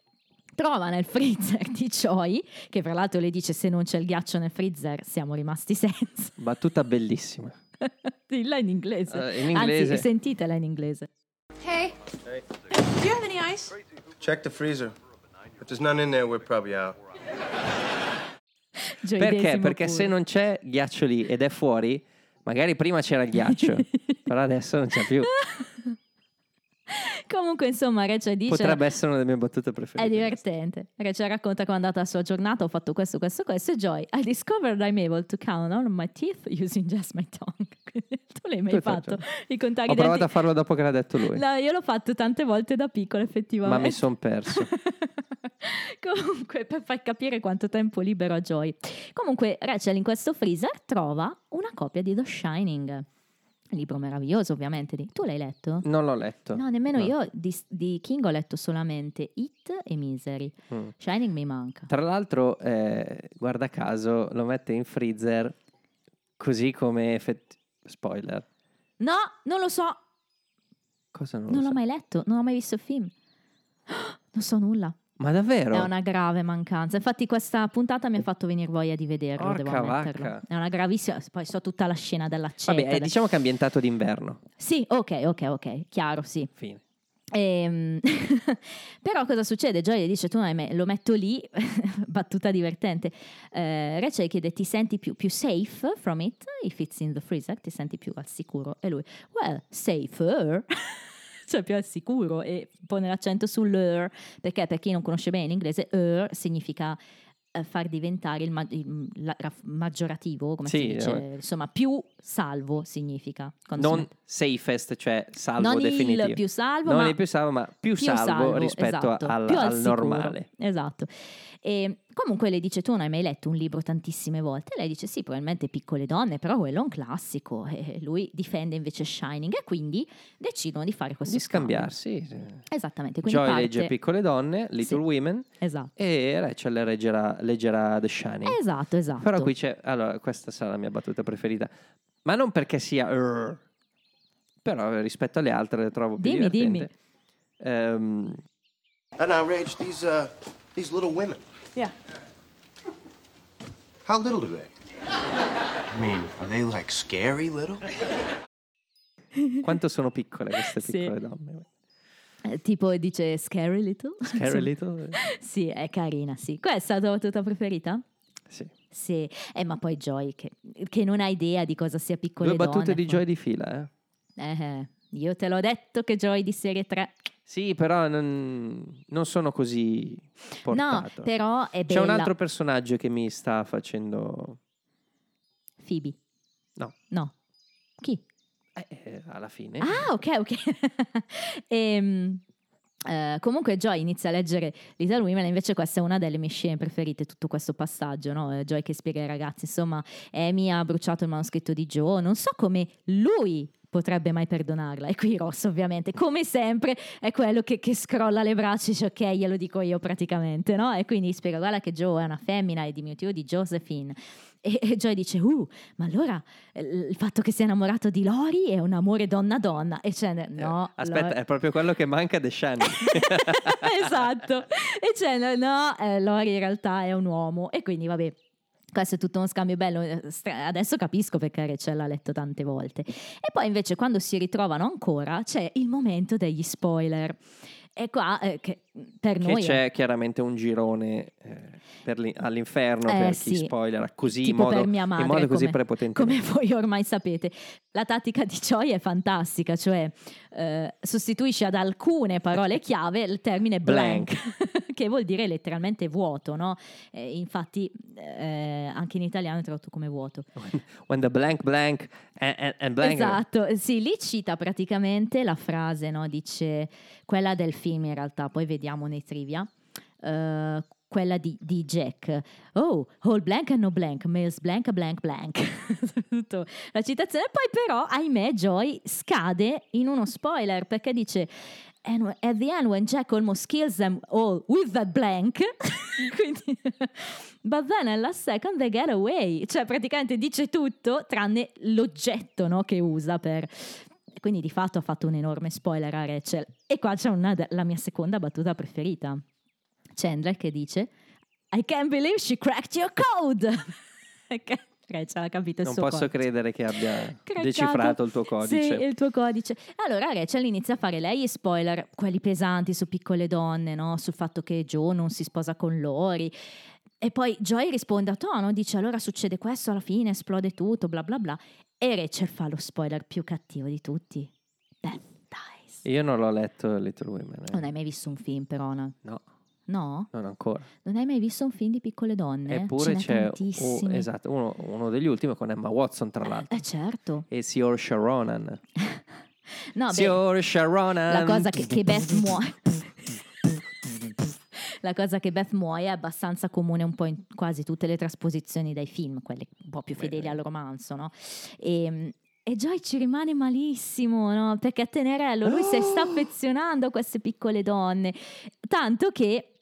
trova nel freezer di Joy, che tra l'altro le dice se non c'è il ghiaccio nel freezer siamo rimasti senza. Battuta bellissima. Dilla in inglese. Uh, in inglese. Anzi, sentitela in inglese. Hey. Hey. Do you have any ice? Check the freezer. If there's none in there, we're probably out. Perché? Perché pure. Se non c'è ghiaccio lì ed è fuori, magari prima c'era il ghiaccio, però adesso non c'è più. Comunque, insomma, Rachel dice... Potrebbe essere una delle mie battute preferite. È divertente. Rachel racconta come è andata la sua giornata, ho fatto questo, questo, questo, e Joy, I discovered I'm able to count on my teeth using just my tongue. Tu l'hai mai tu fatto? I contagli ho denti... provato a farlo dopo che l'ha detto lui. No, io l'ho fatto tante volte da piccola, effettivamente. Ma mi son perso. Comunque, per far capire quanto tempo libero a Joy. Comunque, Rachel in questo freezer trova una copia di The Shining. Libro meraviglioso, ovviamente. Tu l'hai letto? Non l'ho letto. No, nemmeno no. Io di, di King ho letto solamente It e Misery. Mm. Shining mi manca. Tra l'altro, eh, guarda caso, lo mette in freezer così come effetti... Spoiler. No, non lo so. Cosa non, non lo so? Non l'ho mai letto, non ho mai visto il film. Non so nulla. Ma davvero? È una grave mancanza. Infatti questa puntata mi ha fatto venire voglia di vederlo. Porca devo ammetterlo. Vacca. È una gravissima. Poi so tutta la scena dell'accetta. Vabbè, è, diciamo che è ambientato d'inverno. Sì, ok, ok, ok. Chiaro, sì. Fine. Ehm... Però cosa succede? Joy dice tu no, lo metto lì. Battuta divertente. eh, Rachel chiede ti senti più, più safe from it? If it's in the freezer ti senti più al sicuro. E lui well, safer. Cioè più al sicuro, e pone l'accento sull'er, perché per chi non conosce bene l'inglese, er significa eh, far diventare il, ma- il la- maggiorativo, come sì, si dice, eh. Insomma più salvo significa. Non safest, cioè salvo non definitivo. Il più salvo, non ma il più salvo, ma più, più salvo, salvo rispetto esatto, al, più al, al normale. Esatto. E comunque lei dice tu non hai mai letto un libro tantissime volte, e lei dice sì probabilmente Piccole Donne, però quello è un classico, e lui difende invece Shining, e quindi decidono di fare questo di scambio. Scambiarsi sì. Esattamente, quindi Joy parte... legge Piccole Donne, Little sì. Women esatto. E Rachel leggerà, leggerà The Shining. Esatto, esatto. Però qui c'è, allora questa sarà la mia battuta preferita, ma non perché sia uh, però rispetto alle altre le trovo più dimmi, divertente. Dimmi um... And I rage these, uh, these little women. Yeah. How little do they? I mean, are they like scary little? Quanto sono piccole queste piccole sì. Donne? Eh, tipo dice scary little? Scary sì. Little? Sì, è carina, sì. Questa è la tua battuta preferita? Sì. Sì, eh, ma poi Joy che, che non ha idea di cosa sia Piccole Donne. Due battute donne, di poi. Joy di fila, eh? Eh, io te l'ho detto che Joy di serie tre. Sì, però non, non sono così portato. No, però è bella. C'è un altro personaggio che mi sta facendo... Phoebe. No. No. Chi? Eh, alla fine. Ah, ok, ok. ehm... Uh, comunque Joy inizia a leggere Little Women, invece questa è una delle mie scene preferite, tutto questo passaggio, no? Joy che spiega ai ragazzi, insomma, Amy ha bruciato il manoscritto di Joe, non so come lui potrebbe mai perdonarla, e qui Ross ovviamente come sempre è quello che, che scrolla le braccia e dice ok, glielo dico io praticamente, no? E quindi spiega, guarda che Joe è una femmina, è diminutivo di Josephine. E Joy dice, uh, ma allora il fatto che sia innamorato di Lori è un amore donna-donna. E Chandler, no. Aspetta, Lori... è proprio quello che manca The Shining. Esatto. E Chandler, no, eh, Lori in realtà è un uomo. E quindi, vabbè, questo è tutto uno scambio bello. Adesso capisco perché Rachel l'ha letto tante volte. E poi invece quando si ritrovano ancora c'è il momento degli spoiler. E qua eh, che per che noi c'è è... chiaramente un girone eh, per all'inferno eh, per chi sì. spoilera così tipo in modo, per mia madre, in modo così prepotente. Come voi ormai sapete, la tattica di Joy è fantastica, cioè eh, sostituisce ad alcune parole chiave il termine blank, blank. Che vuol dire letteralmente vuoto, no? Eh, infatti eh, anche in italiano è tradotto come vuoto. When the blank blank and, and, and blank. Esatto, sì, lì cita praticamente la frase, no? Dice quella del film, in realtà poi vediamo nei trivia uh, quella di, di Jack, oh, whole blank and no blank, males blank blank blank. Tutto la citazione. Poi però ahimè Joy scade in uno spoiler perché dice and at the end when Jack almost kills them all with that blank. Quindi but then at last second they get away, cioè praticamente dice tutto tranne l'oggetto, no, che usa per... Quindi di fatto ha fatto un enorme spoiler a Rachel. E qua c'è una, la mia seconda battuta preferita. Chandler che dice I can't believe she cracked your code. Rachel ha capito il non suo codice. Non posso credere che abbia craccato, decifrato il tuo codice. Sì, il tuo codice. Allora Rachel inizia a fare lei spoiler, quelli pesanti su Piccole Donne, no? Sul fatto che Joe non si sposa con Lori. E poi Joy risponde a tono, dice allora succede questo alla fine, esplode tutto, bla bla bla. E Rachel fa lo spoiler più cattivo di tutti. Happy Days. Io non l'ho letto Little Women. Eh. Non hai mai visto un film però? No. No? No? Non ancora. Non hai mai visto un film di Piccole Donne? Eppure c'è oh, esatto, uno, uno degli ultimi con Emma Watson tra l'altro. Eh certo. E Saoirse Ronan. No, Saoirse Ronan. La cosa che, che Beth muore. La cosa che Beth muoia è abbastanza comune un po' in quasi tutte le trasposizioni dai film, quelle un po' più fedeli al romanzo, no? E, e Joy ci rimane malissimo, no? Perché a tenerello lui oh! si sta affezionando a queste piccole donne, tanto che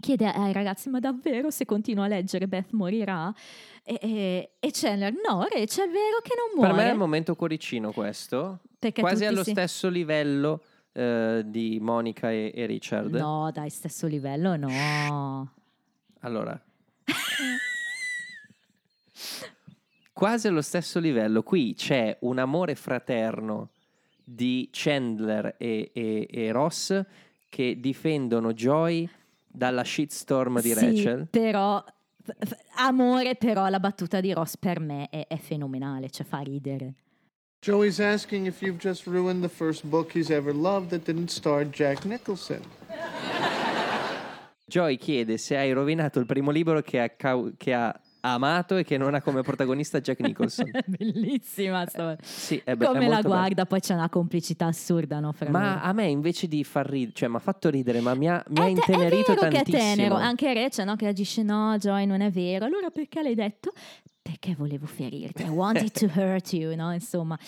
chiede ai ragazzi ma davvero se continuo a leggere Beth morirà? E, e, e Chandler no, Rachel è vero che non muore. Per me è il momento cuoricino questo, perché quasi allo si... stesso livello Uh, di Monica e, e Richard. No, dai, stesso livello, no. Allora quasi allo stesso livello. Qui c'è un amore fraterno di Chandler e, e, e Ross che difendono Joy dalla shitstorm di sì, Rachel. Però f- f- amore, però la battuta di Ross per me è, è fenomenale, cioè fa ridere. Joey's asking if you've just ruined the first book he's ever loved that didn't star Jack Nicholson. Joy chiede se hai rovinato il primo libro che ha, ca- che ha amato e che non ha come protagonista Jack Nicholson. Bellissima storia. Eh, sì, è be- come è la guarda, bello. Poi c'è una complicità assurda, no? Fra ma noi. A me invece di far ridere, cioè mi ha fatto ridere, ma mi ha, mi è ha intenerito tantissimo. È vero tantissimo. Che è tenero, anche Rachel, no? Che dice no, Joy non è vero. Allora perché l'hai detto? Perché volevo ferirti, I wanted to hurt you, no? Insomma,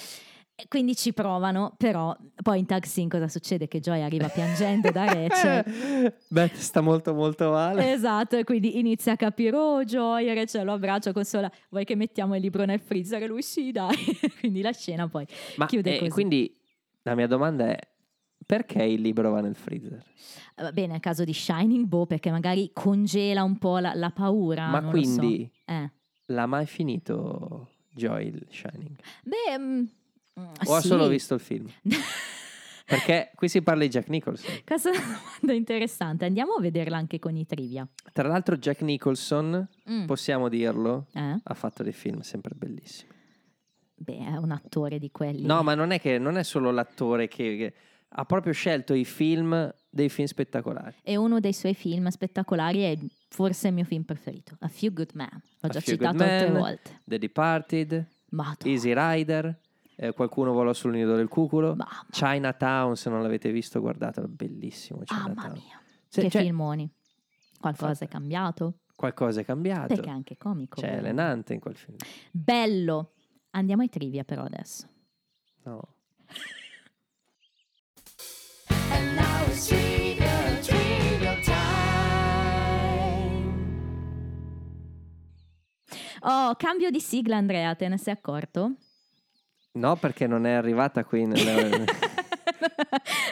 quindi ci provano, però poi in tag scene cosa succede? Che Joy arriva piangendo da Rachel. Beh, sta molto molto male. Esatto, e quindi inizia a capire, oh Joy, Rachel lo abbraccia, consola, vuoi che mettiamo il libro nel freezer? E lui sì, dai. Quindi la scena poi Ma chiude eh, così. Quindi la mia domanda è, perché il libro va nel freezer? Va bene, nel caso di Shining, boh, perché magari congela un po' la, la paura. Ma non quindi... Lo so. Eh. L'ha mai finito Joy il Shining? Beh, um, o ha sì. solo visto il film? Perché qui si parla di Jack Nicholson. Questa è una domanda interessante. Andiamo a vederla anche con i trivia. Tra l'altro Jack Nicholson, mm. possiamo dirlo, eh? Ha fatto dei film sempre bellissimi. Beh, è un attore di quelli. No, ma non è che non è solo l'attore che... che ha proprio scelto i film dei film spettacolari. E uno dei suoi film spettacolari è forse il mio film preferito, A Few Good Men. L'ho già citato altre volte. The Departed, Madonna. Easy Rider, eh, Qualcuno volò sul nido del cuculo, Mamma. Chinatown, se non l'avete visto guardatelo, bellissimo Chinatown. Mamma mia, cioè, che cioè, filmoni. Qualcosa infatti, è cambiato. Qualcosa è cambiato. Perché è anche comico. C'è Helen Hunt in quel film. Bello. Andiamo ai trivia però adesso. No. And now it's trivia, trivia time. Oh, cambio di sigla, Andrea, te ne sei accorto? No, perché non è arrivata qui nella...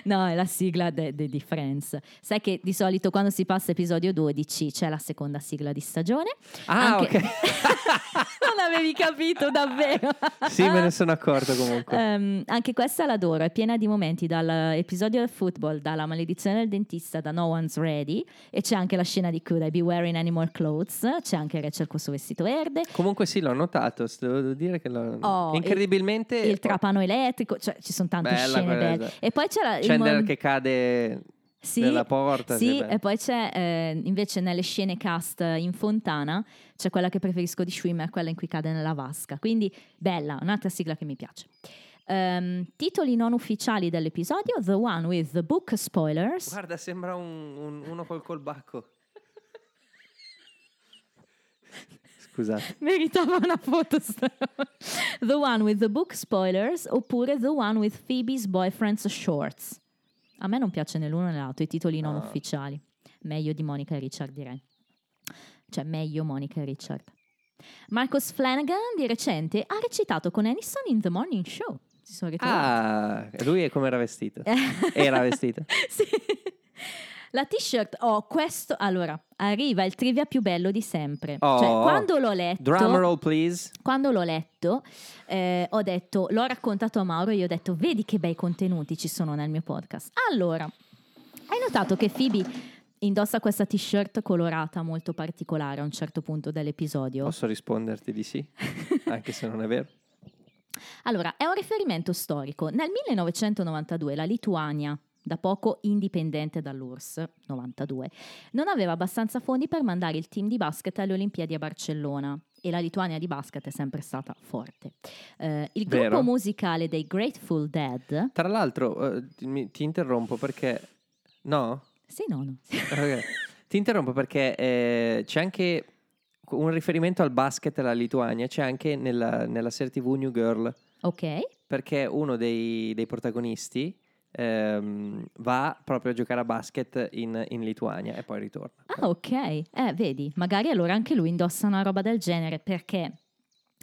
No, è la sigla de, de, di Friends. Sai che di solito quando si passa episodio dodici c'è la seconda sigla di stagione. Ah, anche... ok. Non avevi capito davvero. Sì, me ne sono accorto comunque. um, Anche questa l'adoro, è piena di momenti. Dall'episodio del football, dalla maledizione del dentista, da No One's Ready. E c'è anche la scena di Could I Be Wearing Any More Clothes. C'è anche Rachel col suo vestito verde. Comunque sì, l'ho notato, devo dire che l'ho... Oh, incredibilmente il, il trapano elettrico, cioè ci sono tante bella, scene belle. E poi c'è la, c'è mon- che cade sì, della porta. Sì, e poi c'è eh, invece nelle scene cast in Fontana c'è quella che preferisco di Schwimmer, quella in cui cade nella vasca. Quindi bella, un'altra sigla che mi piace. Um, titoli non ufficiali dell'episodio: The One with the Book Spoilers. Guarda, sembra un, un, uno col colbacco. Scusate. Meritava una foto. The One with the Book Spoilers oppure The One with Phoebe's Boyfriend's Shorts. A me non piace né l'uno né l'altro, i titoli no. non ufficiali. Meglio di Monica e Richard, direi. Cioè meglio Monica e Richard. Marcus Flanagan di recente ha recitato con Aniston in The Morning Show. Si sono ritrovati. Ah, lui è come era vestito. Era vestito. Sì. La t-shirt, oh, questo, allora, arriva il trivia più bello di sempre. Oh, cioè, quando l'ho letto... Drum roll, please. Quando l'ho letto, eh, ho detto, l'ho raccontato a Mauro e gli ho detto, vedi che bei contenuti ci sono nel mio podcast. Allora, hai notato che Phoebe indossa questa t-shirt colorata molto particolare a un certo punto dell'episodio? Posso risponderti di sì, anche se non è vero? Allora, è un riferimento storico. Nel millenovecentonovantadue la Lituania, da poco indipendente dall'U R S S, novantadue, non aveva abbastanza fondi per mandare il team di basket alle Olimpiadi a Barcellona, e la Lituania di basket è sempre stata forte. Eh, il gruppo Vero. musicale dei Grateful Dead... Tra l'altro, eh, ti, ti interrompo perché... No? Sì, no, no. Okay. Ti interrompo perché eh, c'è anche un riferimento al basket alla Lituania, c'è anche nella, nella serie tivù New Girl. Ok. Perché uno dei, dei protagonisti... Ehm, va proprio a giocare a basket in, in Lituania e poi ritorna. Ah, ok, eh, vedi, magari allora anche lui indossa una roba del genere, perché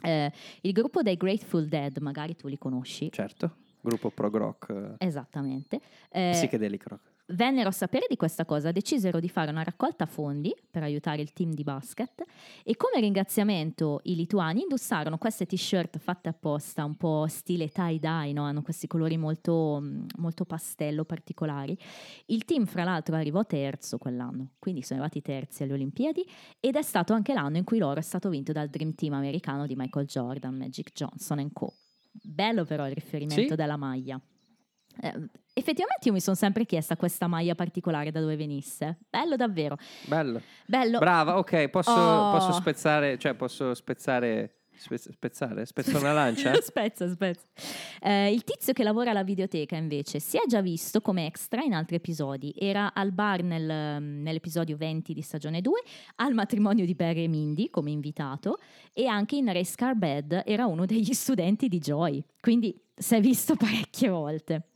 eh, il gruppo dei Grateful Dead, magari tu li conosci. Certo, gruppo prog rock. Esattamente, eh, psychedelic rock. Vennero a sapere di questa cosa, decisero di fare una raccolta fondi per aiutare il team di basket, e come ringraziamento i lituani indossarono queste t-shirt fatte apposta, un po' stile tie-dye, no? Hanno questi colori molto, molto pastello, particolari. Il team fra l'altro arrivò terzo quell'anno, quindi sono arrivati terzi alle Olimpiadi, ed è stato anche l'anno in cui l'oro è stato vinto dal Dream Team americano di Michael Jordan, Magic Johnson and Co. Bello però il riferimento sì. della maglia. Eh, effettivamente io mi sono sempre chiesta questa maglia particolare da dove venisse. Bello davvero. Bello, bello. Brava, ok, posso, oh. posso spezzare, cioè posso spezzare spez, spezzare, spezzo una lancia? Spezza, spezza. Eh, il tizio che lavora alla videoteca invece si è già visto come extra in altri episodi. Era al bar nel, nell'episodio venti di stagione due, al matrimonio di Barry e Mindy come invitato, e anche in Race Car Bed era uno degli studenti di Joy. Quindi si è visto parecchie volte.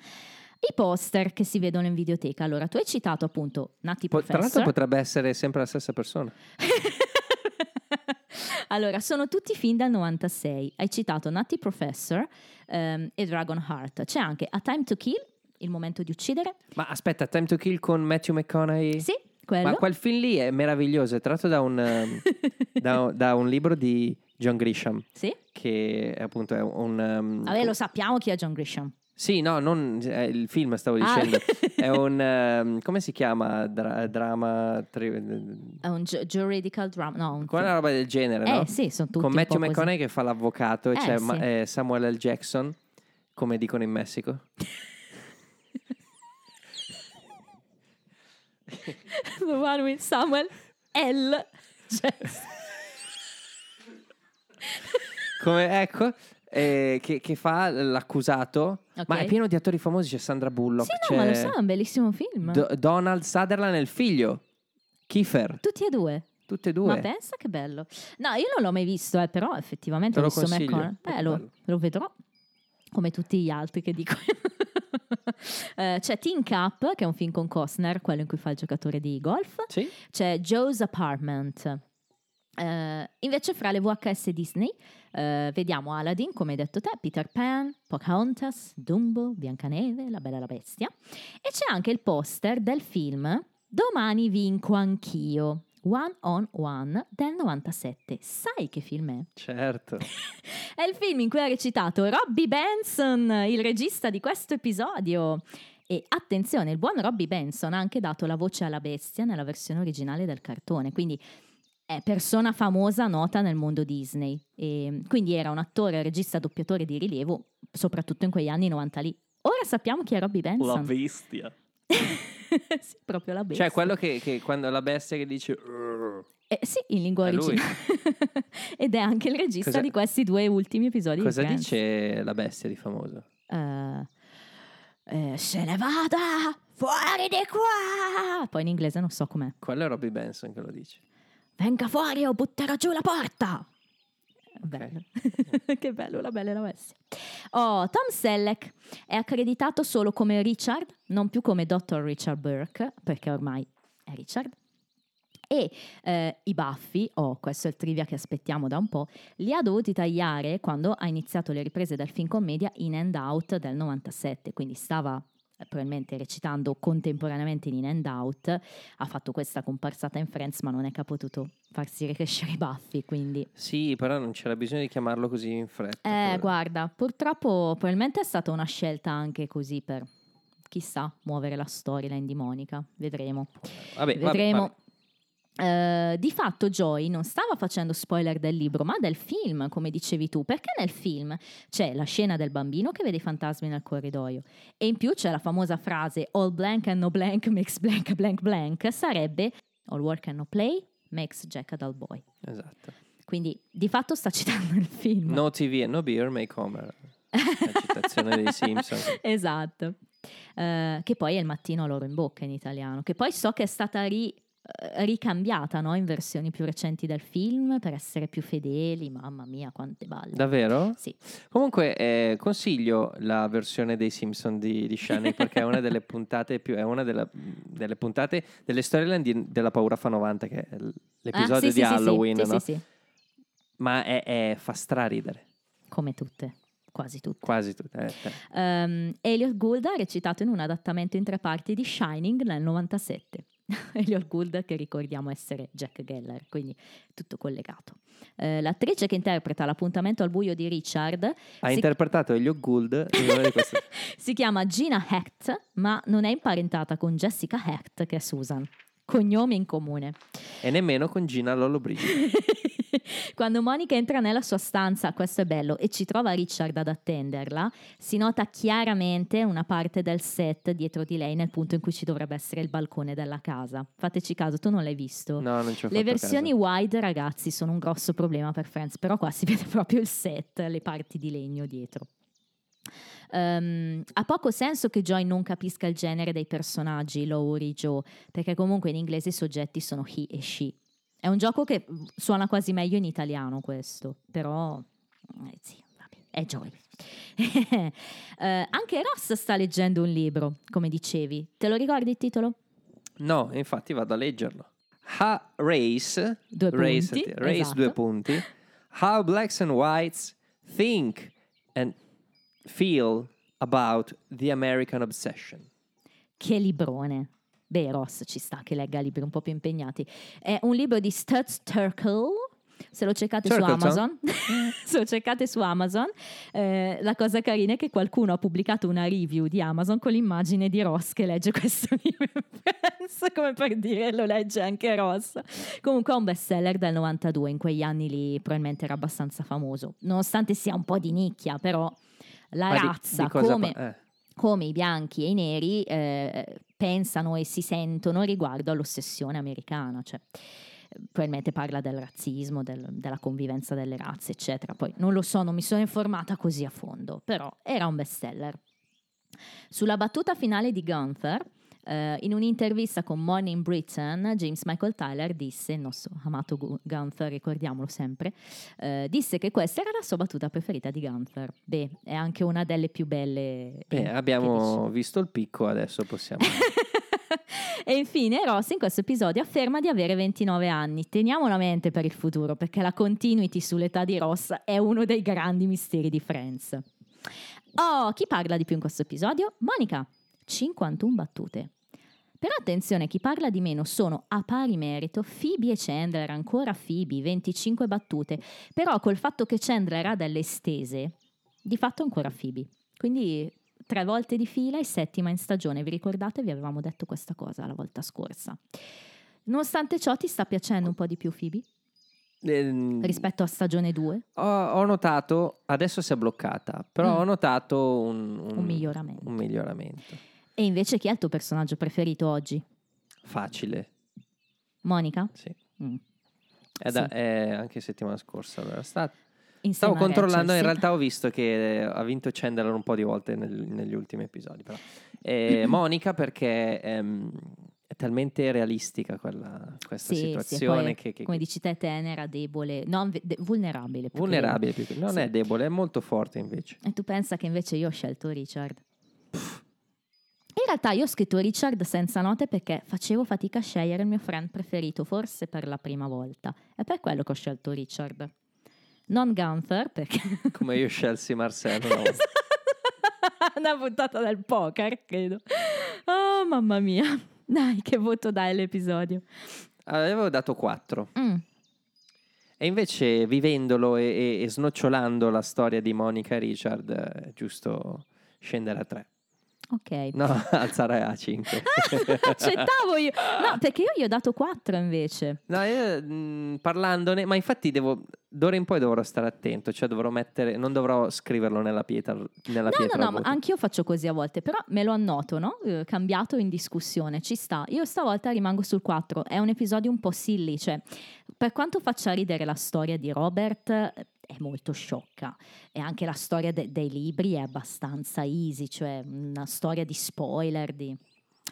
I poster che si vedono in videoteca. Allora, tu hai citato appunto Nati po- Professor. Tra l'altro potrebbe essere sempre la stessa persona. Allora, sono tutti film dal novantasei. Hai citato Nati Professor um, e Dragon Heart. C'è anche A Time to Kill, Il momento di uccidere. Ma aspetta, A Time to Kill con Matthew McConaughey? Sì, quello. Ma quel film lì è meraviglioso, è tratto da un, da, da un libro di John Grisham. Sì. Che appunto è un... Um, Vabbè, lo sappiamo chi è John Grisham. Sì, no, non eh, il film stavo dicendo. Ah. È un um, come si chiama? Dra- drama tri- È un gi- juridical drama, no, una roba del genere, eh, no? Sì, sono tutti con Matthew McConaughey così, che fa l'avvocato, eh, e c'è sì. ma- eh, Samuel L. Jackson, come dicono in Messico. The one with Samuel L. Jackson. Come, ecco, eh, che, che fa l'accusato, okay. Ma è pieno di attori famosi, c'è Sandra Bullock. Sì, no, c'è, ma lo so, è un bellissimo film. Do- Donald Sutherland e il figlio, Kiefer. Tutti e due. Tutte e due. Ma pensa che bello. No, io non l'ho mai visto, eh, però effettivamente ho visto McConaughey. Beh, lo, lo vedrò, come tutti gli altri che dico. eh, c'è Teen Cup, che è un film con Costner, quello in cui fa il giocatore di golf. Sì. C'è Joe's Apartment. Eh, invece fra le V H S Disney eh, vediamo Aladdin, come hai detto te, Peter Pan, Pocahontas, Dumbo, Biancaneve, La Bella e la Bestia. E c'è anche il poster del film Domani vinco anch'io, One on One, del novantasette. Sai che film è? Certo. È il film in cui ha recitato Robby Benson, il regista di questo episodio. E attenzione, il buon Robby Benson ha anche dato la voce alla bestia nella versione originale del cartone, quindi è persona famosa, nota nel mondo Disney, e quindi era un attore, regista, doppiatore di rilievo, soprattutto in quegli anni novanta lì. Ora sappiamo chi è Robby Benson. La bestia. Sì, proprio la bestia. Cioè quello che, che quando la bestia che dice eh, sì, in lingua è originale. Ed è anche il regista cosa, di questi due ultimi episodi. Cosa di dice la bestia di famoso? Uh, eh, se ne vada fuori di qua. Poi in inglese non so com'è. Quello è Robby Benson che lo dice. Venga fuori o butterò giù la porta. Bello. Okay. Che bello, La Bella e la Bestia. Oh, Tom Selleck è accreditato solo come Richard, non più come dottor Richard Burke, perché ormai è Richard. E eh, i baffi, oh, questo è il trivia che aspettiamo da un po', li ha dovuti tagliare quando ha iniziato le riprese del film commedia In and Out del novantasette, quindi stava probabilmente recitando contemporaneamente in In and Out, ha fatto questa comparsata in Friends, ma non è che ha potuto farsi ricrescere i baffi, quindi sì, però non c'era bisogno di chiamarlo così in fretta. Eh, per... guarda, purtroppo probabilmente è stata una scelta anche così per, chissà, muovere la storyline di Monica, vedremo. Vabbè, vedremo. Vabbè, vabbè. Uh, di fatto Joy non stava facendo spoiler del libro ma del film, come dicevi tu, perché nel film c'è la scena del bambino che vede i fantasmi nel corridoio e in più c'è la famosa frase all blank and no blank makes blank blank blank, sarebbe all work and no play makes Jack a dull boy. Esatto. Quindi di fatto sta citando il film. No T V and no beer make Homer, la citazione dei Simpson. Esatto. Uh, che poi è il mattino all'oro in bocca in italiano, che poi so che è stata ri... ricambiata, no? In versioni più recenti del film per essere più fedeli. Mamma mia, quante balle. Davvero? Sì. Comunque eh, consiglio la versione dei Simpson di, di Shining perché è una delle puntate più, è una della, delle puntate delle storyline della Paura fa novanta, che è l'episodio ah, sì, di sì, Halloween, sì, sì. No? Sì, sì. Ma è, è, fa straridere. Come tutte. Quasi tutte. Quasi tutte. Eh. Um, Elliot Gould ha recitato in un adattamento in tre parti di Shining nel novantasette. Elliot Gould, che ricordiamo essere Jack Geller, quindi tutto collegato. Eh, l'attrice che interpreta L'appuntamento al buio di Richard ha interpretato chi... Elliot Gould in si chiama Gina Hecht, ma non è imparentata con Jessica Hecht, che è Susan, cognome in comune, e nemmeno con Gina Lollobrigida. Quando Monica entra nella sua stanza, questo è bello, e ci trova Richard ad attenderla, si nota chiaramente una parte del set dietro di lei nel punto in cui ci dovrebbe essere il balcone della casa. Fateci caso, tu non l'hai visto? No, non ci ho fatto caso. Le versioni wide, ragazzi, sono un grosso problema per Friends, però qua si vede proprio il set, le parti di legno dietro. Um, ha poco senso che Joy non capisca il genere dei personaggi Laurie, Joe, perché comunque in inglese i soggetti sono he e she. È un gioco che suona quasi meglio in italiano questo, però eh, sì, vabbè, è Joy. eh, anche Ross sta leggendo un libro, come dicevi. Te lo ricordi il titolo? No, infatti vado a leggerlo. Ha, race, due race, punti, race, esatto. Due punti. How blacks and whites think and feel about the American obsession. Che librone. Beh, Ross ci sta che legga libri un po' più impegnati. È un libro di Studs Terkel. Se lo cercate Turkleton. Su Amazon se lo cercate su Amazon eh, la cosa carina è che qualcuno ha pubblicato una review di Amazon con l'immagine di Ross che legge questo libro. Penso, come per dire, lo legge anche Ross. Comunque è un bestseller del novantadue. In quegli anni lì probabilmente era abbastanza famoso, nonostante sia un po' di nicchia, però la Ma razza di, di come, pa- eh. come i bianchi e i neri eh, pensano e si sentono riguardo all'ossessione americana, cioè probabilmente parla del razzismo, del, della convivenza delle razze, eccetera. Poi non lo so, non mi sono informata così a fondo, però era un bestseller. Sulla battuta finale di Gunther, eh, in un'intervista con Morning Britain, James Michael Tyler disse, il nostro amato Gunther, ricordiamolo sempre, eh, disse che questa era la sua battuta preferita di Gunther. Beh, è anche una delle più belle. Beh, eh, abbiamo visto il picco, adesso possiamo... E infine Ross in questo episodio afferma di avere ventinove anni. Teniamolo a mente per il futuro, perché la continuity sull'età di Ross è uno dei grandi misteri di Friends. Oh, chi parla di più in questo episodio? Monica, cinquantuno battute. Però attenzione, chi parla di meno sono a pari merito Phoebe e Chandler, ancora Phoebe, venticinque battute. Però col fatto che Chandler ha delle estese, di fatto ancora Phoebe. Quindi... tre volte di fila e settima in stagione. Vi ricordate? Vi avevamo detto questa cosa la volta scorsa. Nonostante ciò, ti sta piacendo un po' di più Phoebe? Eh, rispetto a stagione due? Ho, ho notato, adesso si è bloccata, però mm. ho notato un, un, un, miglioramento. un miglioramento. E invece chi è il tuo personaggio preferito oggi? Facile. Monica? Sì. Mm. È da, sì. È anche settimana scorsa era stata. Insieme Stavo controllando, Richard, in realtà ho visto che ha vinto Chandler un po' di volte nel, negli ultimi episodi, però. E Monica perché ehm, è talmente realistica quella, questa sì, situazione sì, poi, che, che, come dici te, tenera, debole, non, de, vulnerabile. Vulnerabile, più che, non sì. è debole, è molto forte invece. E tu pensa che invece io ho scelto Richard? Pff. In realtà io ho scritto Richard senza note perché facevo fatica a scegliere il mio friend preferito, forse per la prima volta. È per quello che ho scelto Richard. Non Gunther, perché... Come io scelsi Marcello. No. Una puntata del poker, credo. Oh, mamma mia. Dai, che voto dai l'episodio? Avevo dato quattro. Mm. E invece, vivendolo e, e snocciolando la storia di Monica e Richard, è giusto scendere a tre. Ok. No, alzare a cinque. Accettavo io. No, perché io gli ho dato quattro invece. No, io mh, parlandone, ma infatti devo... D'ora in poi dovrò stare attento, cioè dovrò mettere, non dovrò scriverlo nella pietra. Nella no, pietra no, no, anch'io faccio così a volte, però me lo annoto, no? Eh, cambiato in discussione, ci sta. Io stavolta rimango sul quattro, è un episodio un po' silly, cioè per quanto faccia ridere la storia di Robert, è molto sciocca. E anche la storia de- dei libri è abbastanza easy, cioè una storia di spoiler, di...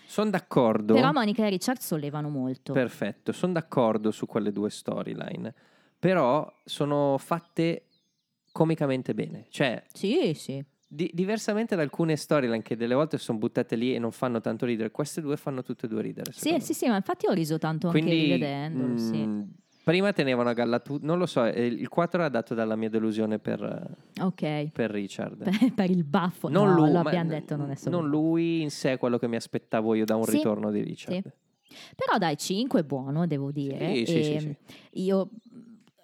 Sono d'accordo. Però Monica e Richard sollevano molto. Perfetto, sono d'accordo su quelle due storyline. Però sono fatte comicamente bene. Cioè, sì, sì. Di- diversamente da alcune storyline che delle volte sono buttate lì e non fanno tanto ridere, queste due fanno tutte e due ridere. Sì, me. sì, sì, ma infatti ho riso tanto. Quindi, anche rivedendolo. Mh, sì. Prima tenevano a galla tu, non lo so, il quattro era dato dalla mia delusione per, okay. per Richard. Per, per il baffo, non no, lui, lo abbiamo detto, non è solo. Non lui in sé è quello che mi aspettavo io da un sì. ritorno di Richard. Sì. Però dai, cinque è buono, devo dire. Sì, sì, e sì, sì. Io...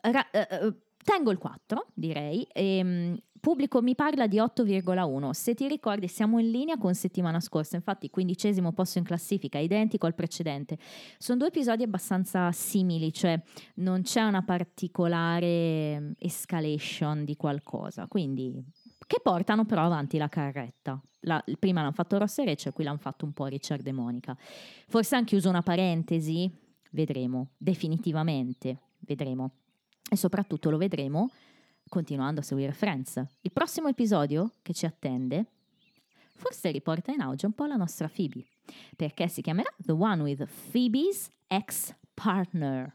Ra- uh, tengo il quattro, direi. E, um, pubblico mi parla di otto virgola uno. Se ti ricordi, siamo in linea con settimana scorsa. Infatti, quindicesimo posto in classifica, identico al precedente. Sono due episodi abbastanza simili, cioè non c'è una particolare escalation di qualcosa. Quindi, che portano però avanti la carretta. La, prima l'hanno fatto Ross e Rachel, qui l'hanno fatto un po' Richard e Monica. Forse hanno chiuso una parentesi. Vedremo, definitivamente vedremo. E soprattutto lo vedremo continuando a seguire Friends. Il prossimo episodio che ci attende forse riporta in auge un po' la nostra Phoebe, perché si chiamerà The One with Phoebe's Ex-Partner.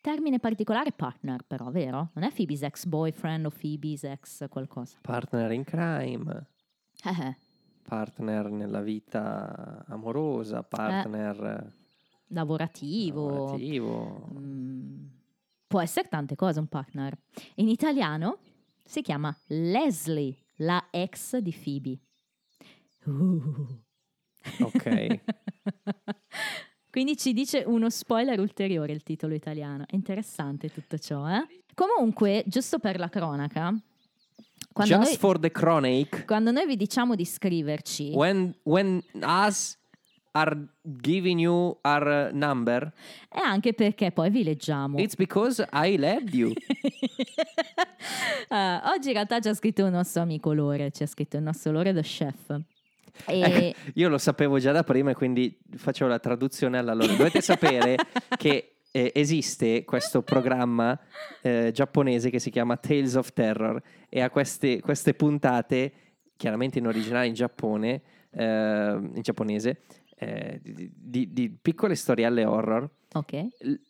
Termine particolare partner, però, vero? Non è Phoebe's ex-boyfriend o Phoebe's ex-qualcosa. Partner in crime. Eh. Partner nella vita amorosa, partner... Eh. Lavorativo, lavorativo. Mm, può essere tante cose un partner. In italiano si chiama Leslie, la ex di Phoebe. Uh. Ok. Quindi ci dice uno spoiler ulteriore il titolo italiano. È interessante tutto ciò, eh? Comunque, giusto per la cronaca, quando Just noi, for the chronic, quando noi vi diciamo di scriverci When, when us are giving you our number. E anche perché poi vi leggiamo. It's because I love you. uh, Oggi in realtà ci ha scritto il nostro amico Lore. Ci ha scritto il nostro Lore the Chef. E... Eh, io lo sapevo già da prima e quindi facevo la traduzione alla loro. Dovete sapere che eh, esiste questo programma eh, giapponese che si chiama Tales of Terror e ha queste, queste puntate chiaramente in originale in Giappone, eh, in giapponese, eh, di, di, di piccole storielle horror. Okay.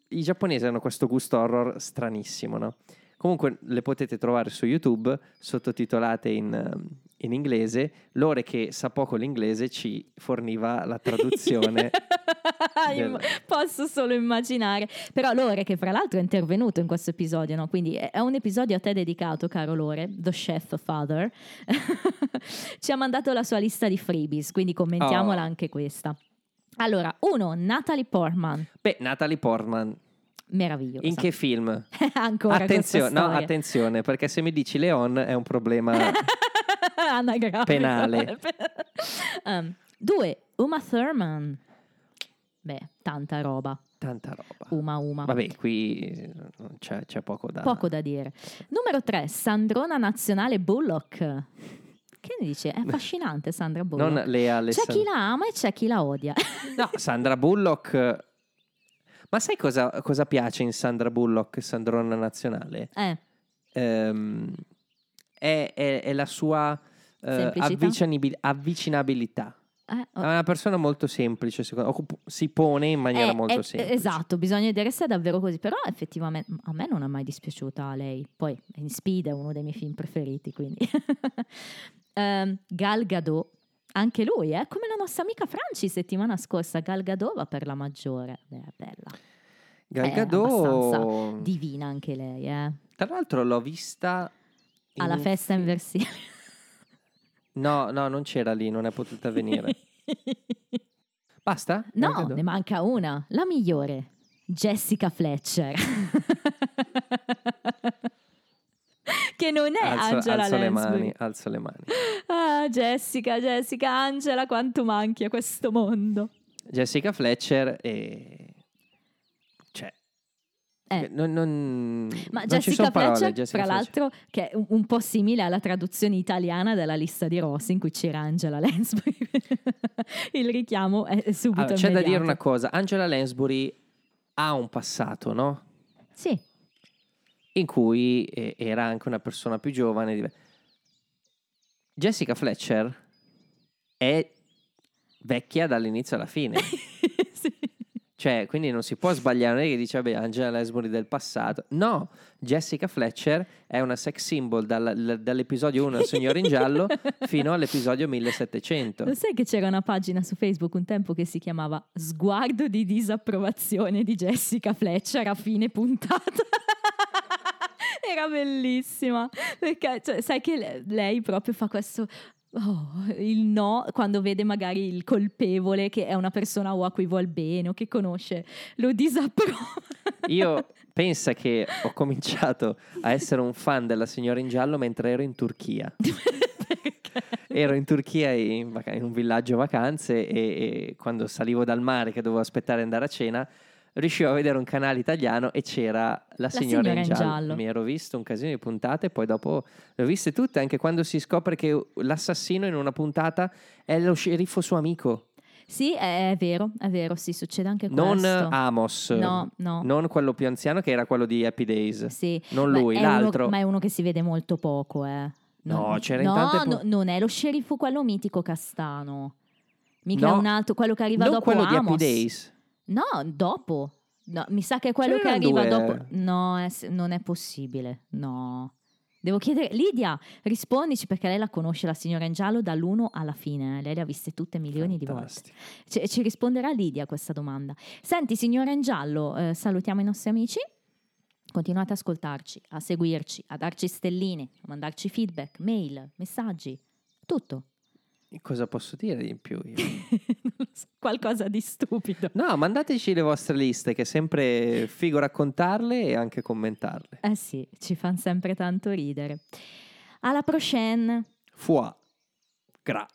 I giapponesi hanno questo gusto horror stranissimo, no? Comunque le potete trovare su YouTube sottotitolate in, in inglese. Lore che sa poco l'inglese ci forniva la traduzione. del... Posso solo immaginare. Però Lore, che fra l'altro è intervenuto in questo episodio, no? Quindi è un episodio a te dedicato, caro Lore, The Chef Father, ci ha mandato la sua lista di freebies, quindi commentiamola oh. anche questa. Allora, uno, Natalie Portman. Beh, Natalie Portman, meraviglioso. In che film? Ancora attenzione, no, attenzione, perché se mi dici Leon è un problema penale. um, due, Uma Thurman. Beh, tanta roba. Tanta roba. Uma, Uma. Vabbè, qui c'è, c'è poco da... Poco da dire. Numero tre, Sandrona Nazionale Bullock. Che ne dice? È affascinante Sandra Bullock. Non le Aless- c'è chi la ama e c'è chi la odia. No, Sandra Bullock... Ma sai cosa, cosa piace in Sandra Bullock, Sandrona Nazionale? Eh. Ehm, è, è, è la sua eh, avvicinabil- avvicinabilità. Eh, oh. È una persona molto semplice, secondo me. Si pone in maniera eh, molto eh, semplice. Esatto, bisogna vedere se è davvero così. Però effettivamente a me non è mai dispiaciuta lei. Poi In Speed è uno dei miei film preferiti, quindi. um, Gal Gadot. Anche lui, eh? Come la nostra amica Franci settimana scorsa, Gal Gadot va per la maggiore. Beh, è bella. Gal Gadot... divina anche lei, eh? Tra l'altro l'ho vista... In alla festa in Versilia. No, no, non c'era lì, non è potuta venire. Basta? No, ne manca una, la migliore. Jessica Fletcher. Che non è alzo, Angela alzo Lansbury. Le mani, alzo le mani. Ah, Jessica, Jessica, Angela, quanto manchi a questo mondo. Jessica Fletcher e... Cioè... Eh. Non, non, Ma non Jessica Fletcher, parole, Jessica tra Fletcher. L'altro, che è un, un po' simile alla traduzione italiana della lista di Rossi in cui c'era Angela Lansbury. Il richiamo è subito allora, c'è immediato. Da dire una cosa. Angela Lansbury ha un passato, no? Sì. In cui era anche una persona più giovane. Jessica Fletcher è vecchia dall'inizio alla fine. Sì. Cioè, quindi non si può sbagliare che dice beh, Angela Lansbury del passato. No, Jessica Fletcher è una sex symbol dal, dall'episodio uno del Signora in giallo fino all'episodio millesettecento. Lo sai che c'era una pagina su Facebook un tempo che si chiamava Sguardo di disapprovazione di Jessica Fletcher a fine puntata? Era bellissima, perché cioè, sai che lei, lei proprio fa questo oh, il no quando vede magari il colpevole che è una persona o a cui vuol bene o che conosce, lo disapprova. Io pensa che ho cominciato a essere un fan della Signora in giallo mentre ero in Turchia. Ero in Turchia in, vac- in un villaggio vacanze e, e quando salivo dal mare che dovevo aspettare andare a cena riuscivo a vedere un canale italiano e c'era La, la signora, signora in giallo. giallo. Mi ero visto un casino di puntate e poi dopo le ho viste tutte, anche quando si scopre che l'assassino in una puntata è lo sceriffo suo amico. Sì, è vero, è vero, sì, succede anche non questo. Non Amos, no, no. Non quello più anziano che era quello di Happy Days. Sì, non lui, l'altro. Uno, ma è uno che si vede molto poco, eh. Non, no, c'era no, in tante punt- no, non è lo sceriffo quello mitico castano. Mica no, un altro, quello che arriva dopo quello Amos. Quello di Happy Days. No, dopo. No, mi sa che è quello c'erano che arriva due. Dopo. No, è, non è possibile. No. Devo chiedere. Lidia, rispondici perché lei la conosce, la Signora in giallo, dall'uno alla fine. Lei le ha viste tutte milioni Fantastico. Di volte. C- ci risponderà Lidia a questa domanda. Senti, Signora in giallo, eh, salutiamo i nostri amici. Continuate ad ascoltarci, a seguirci, a darci stelline, a mandarci feedback, mail, messaggi, tutto. Cosa posso dire di più io? Qualcosa di stupido. No, mandateci le vostre liste, che è sempre figo raccontarle e anche commentarle. Eh sì, ci fanno sempre tanto ridere. Alla prochaine. Foi. Gra.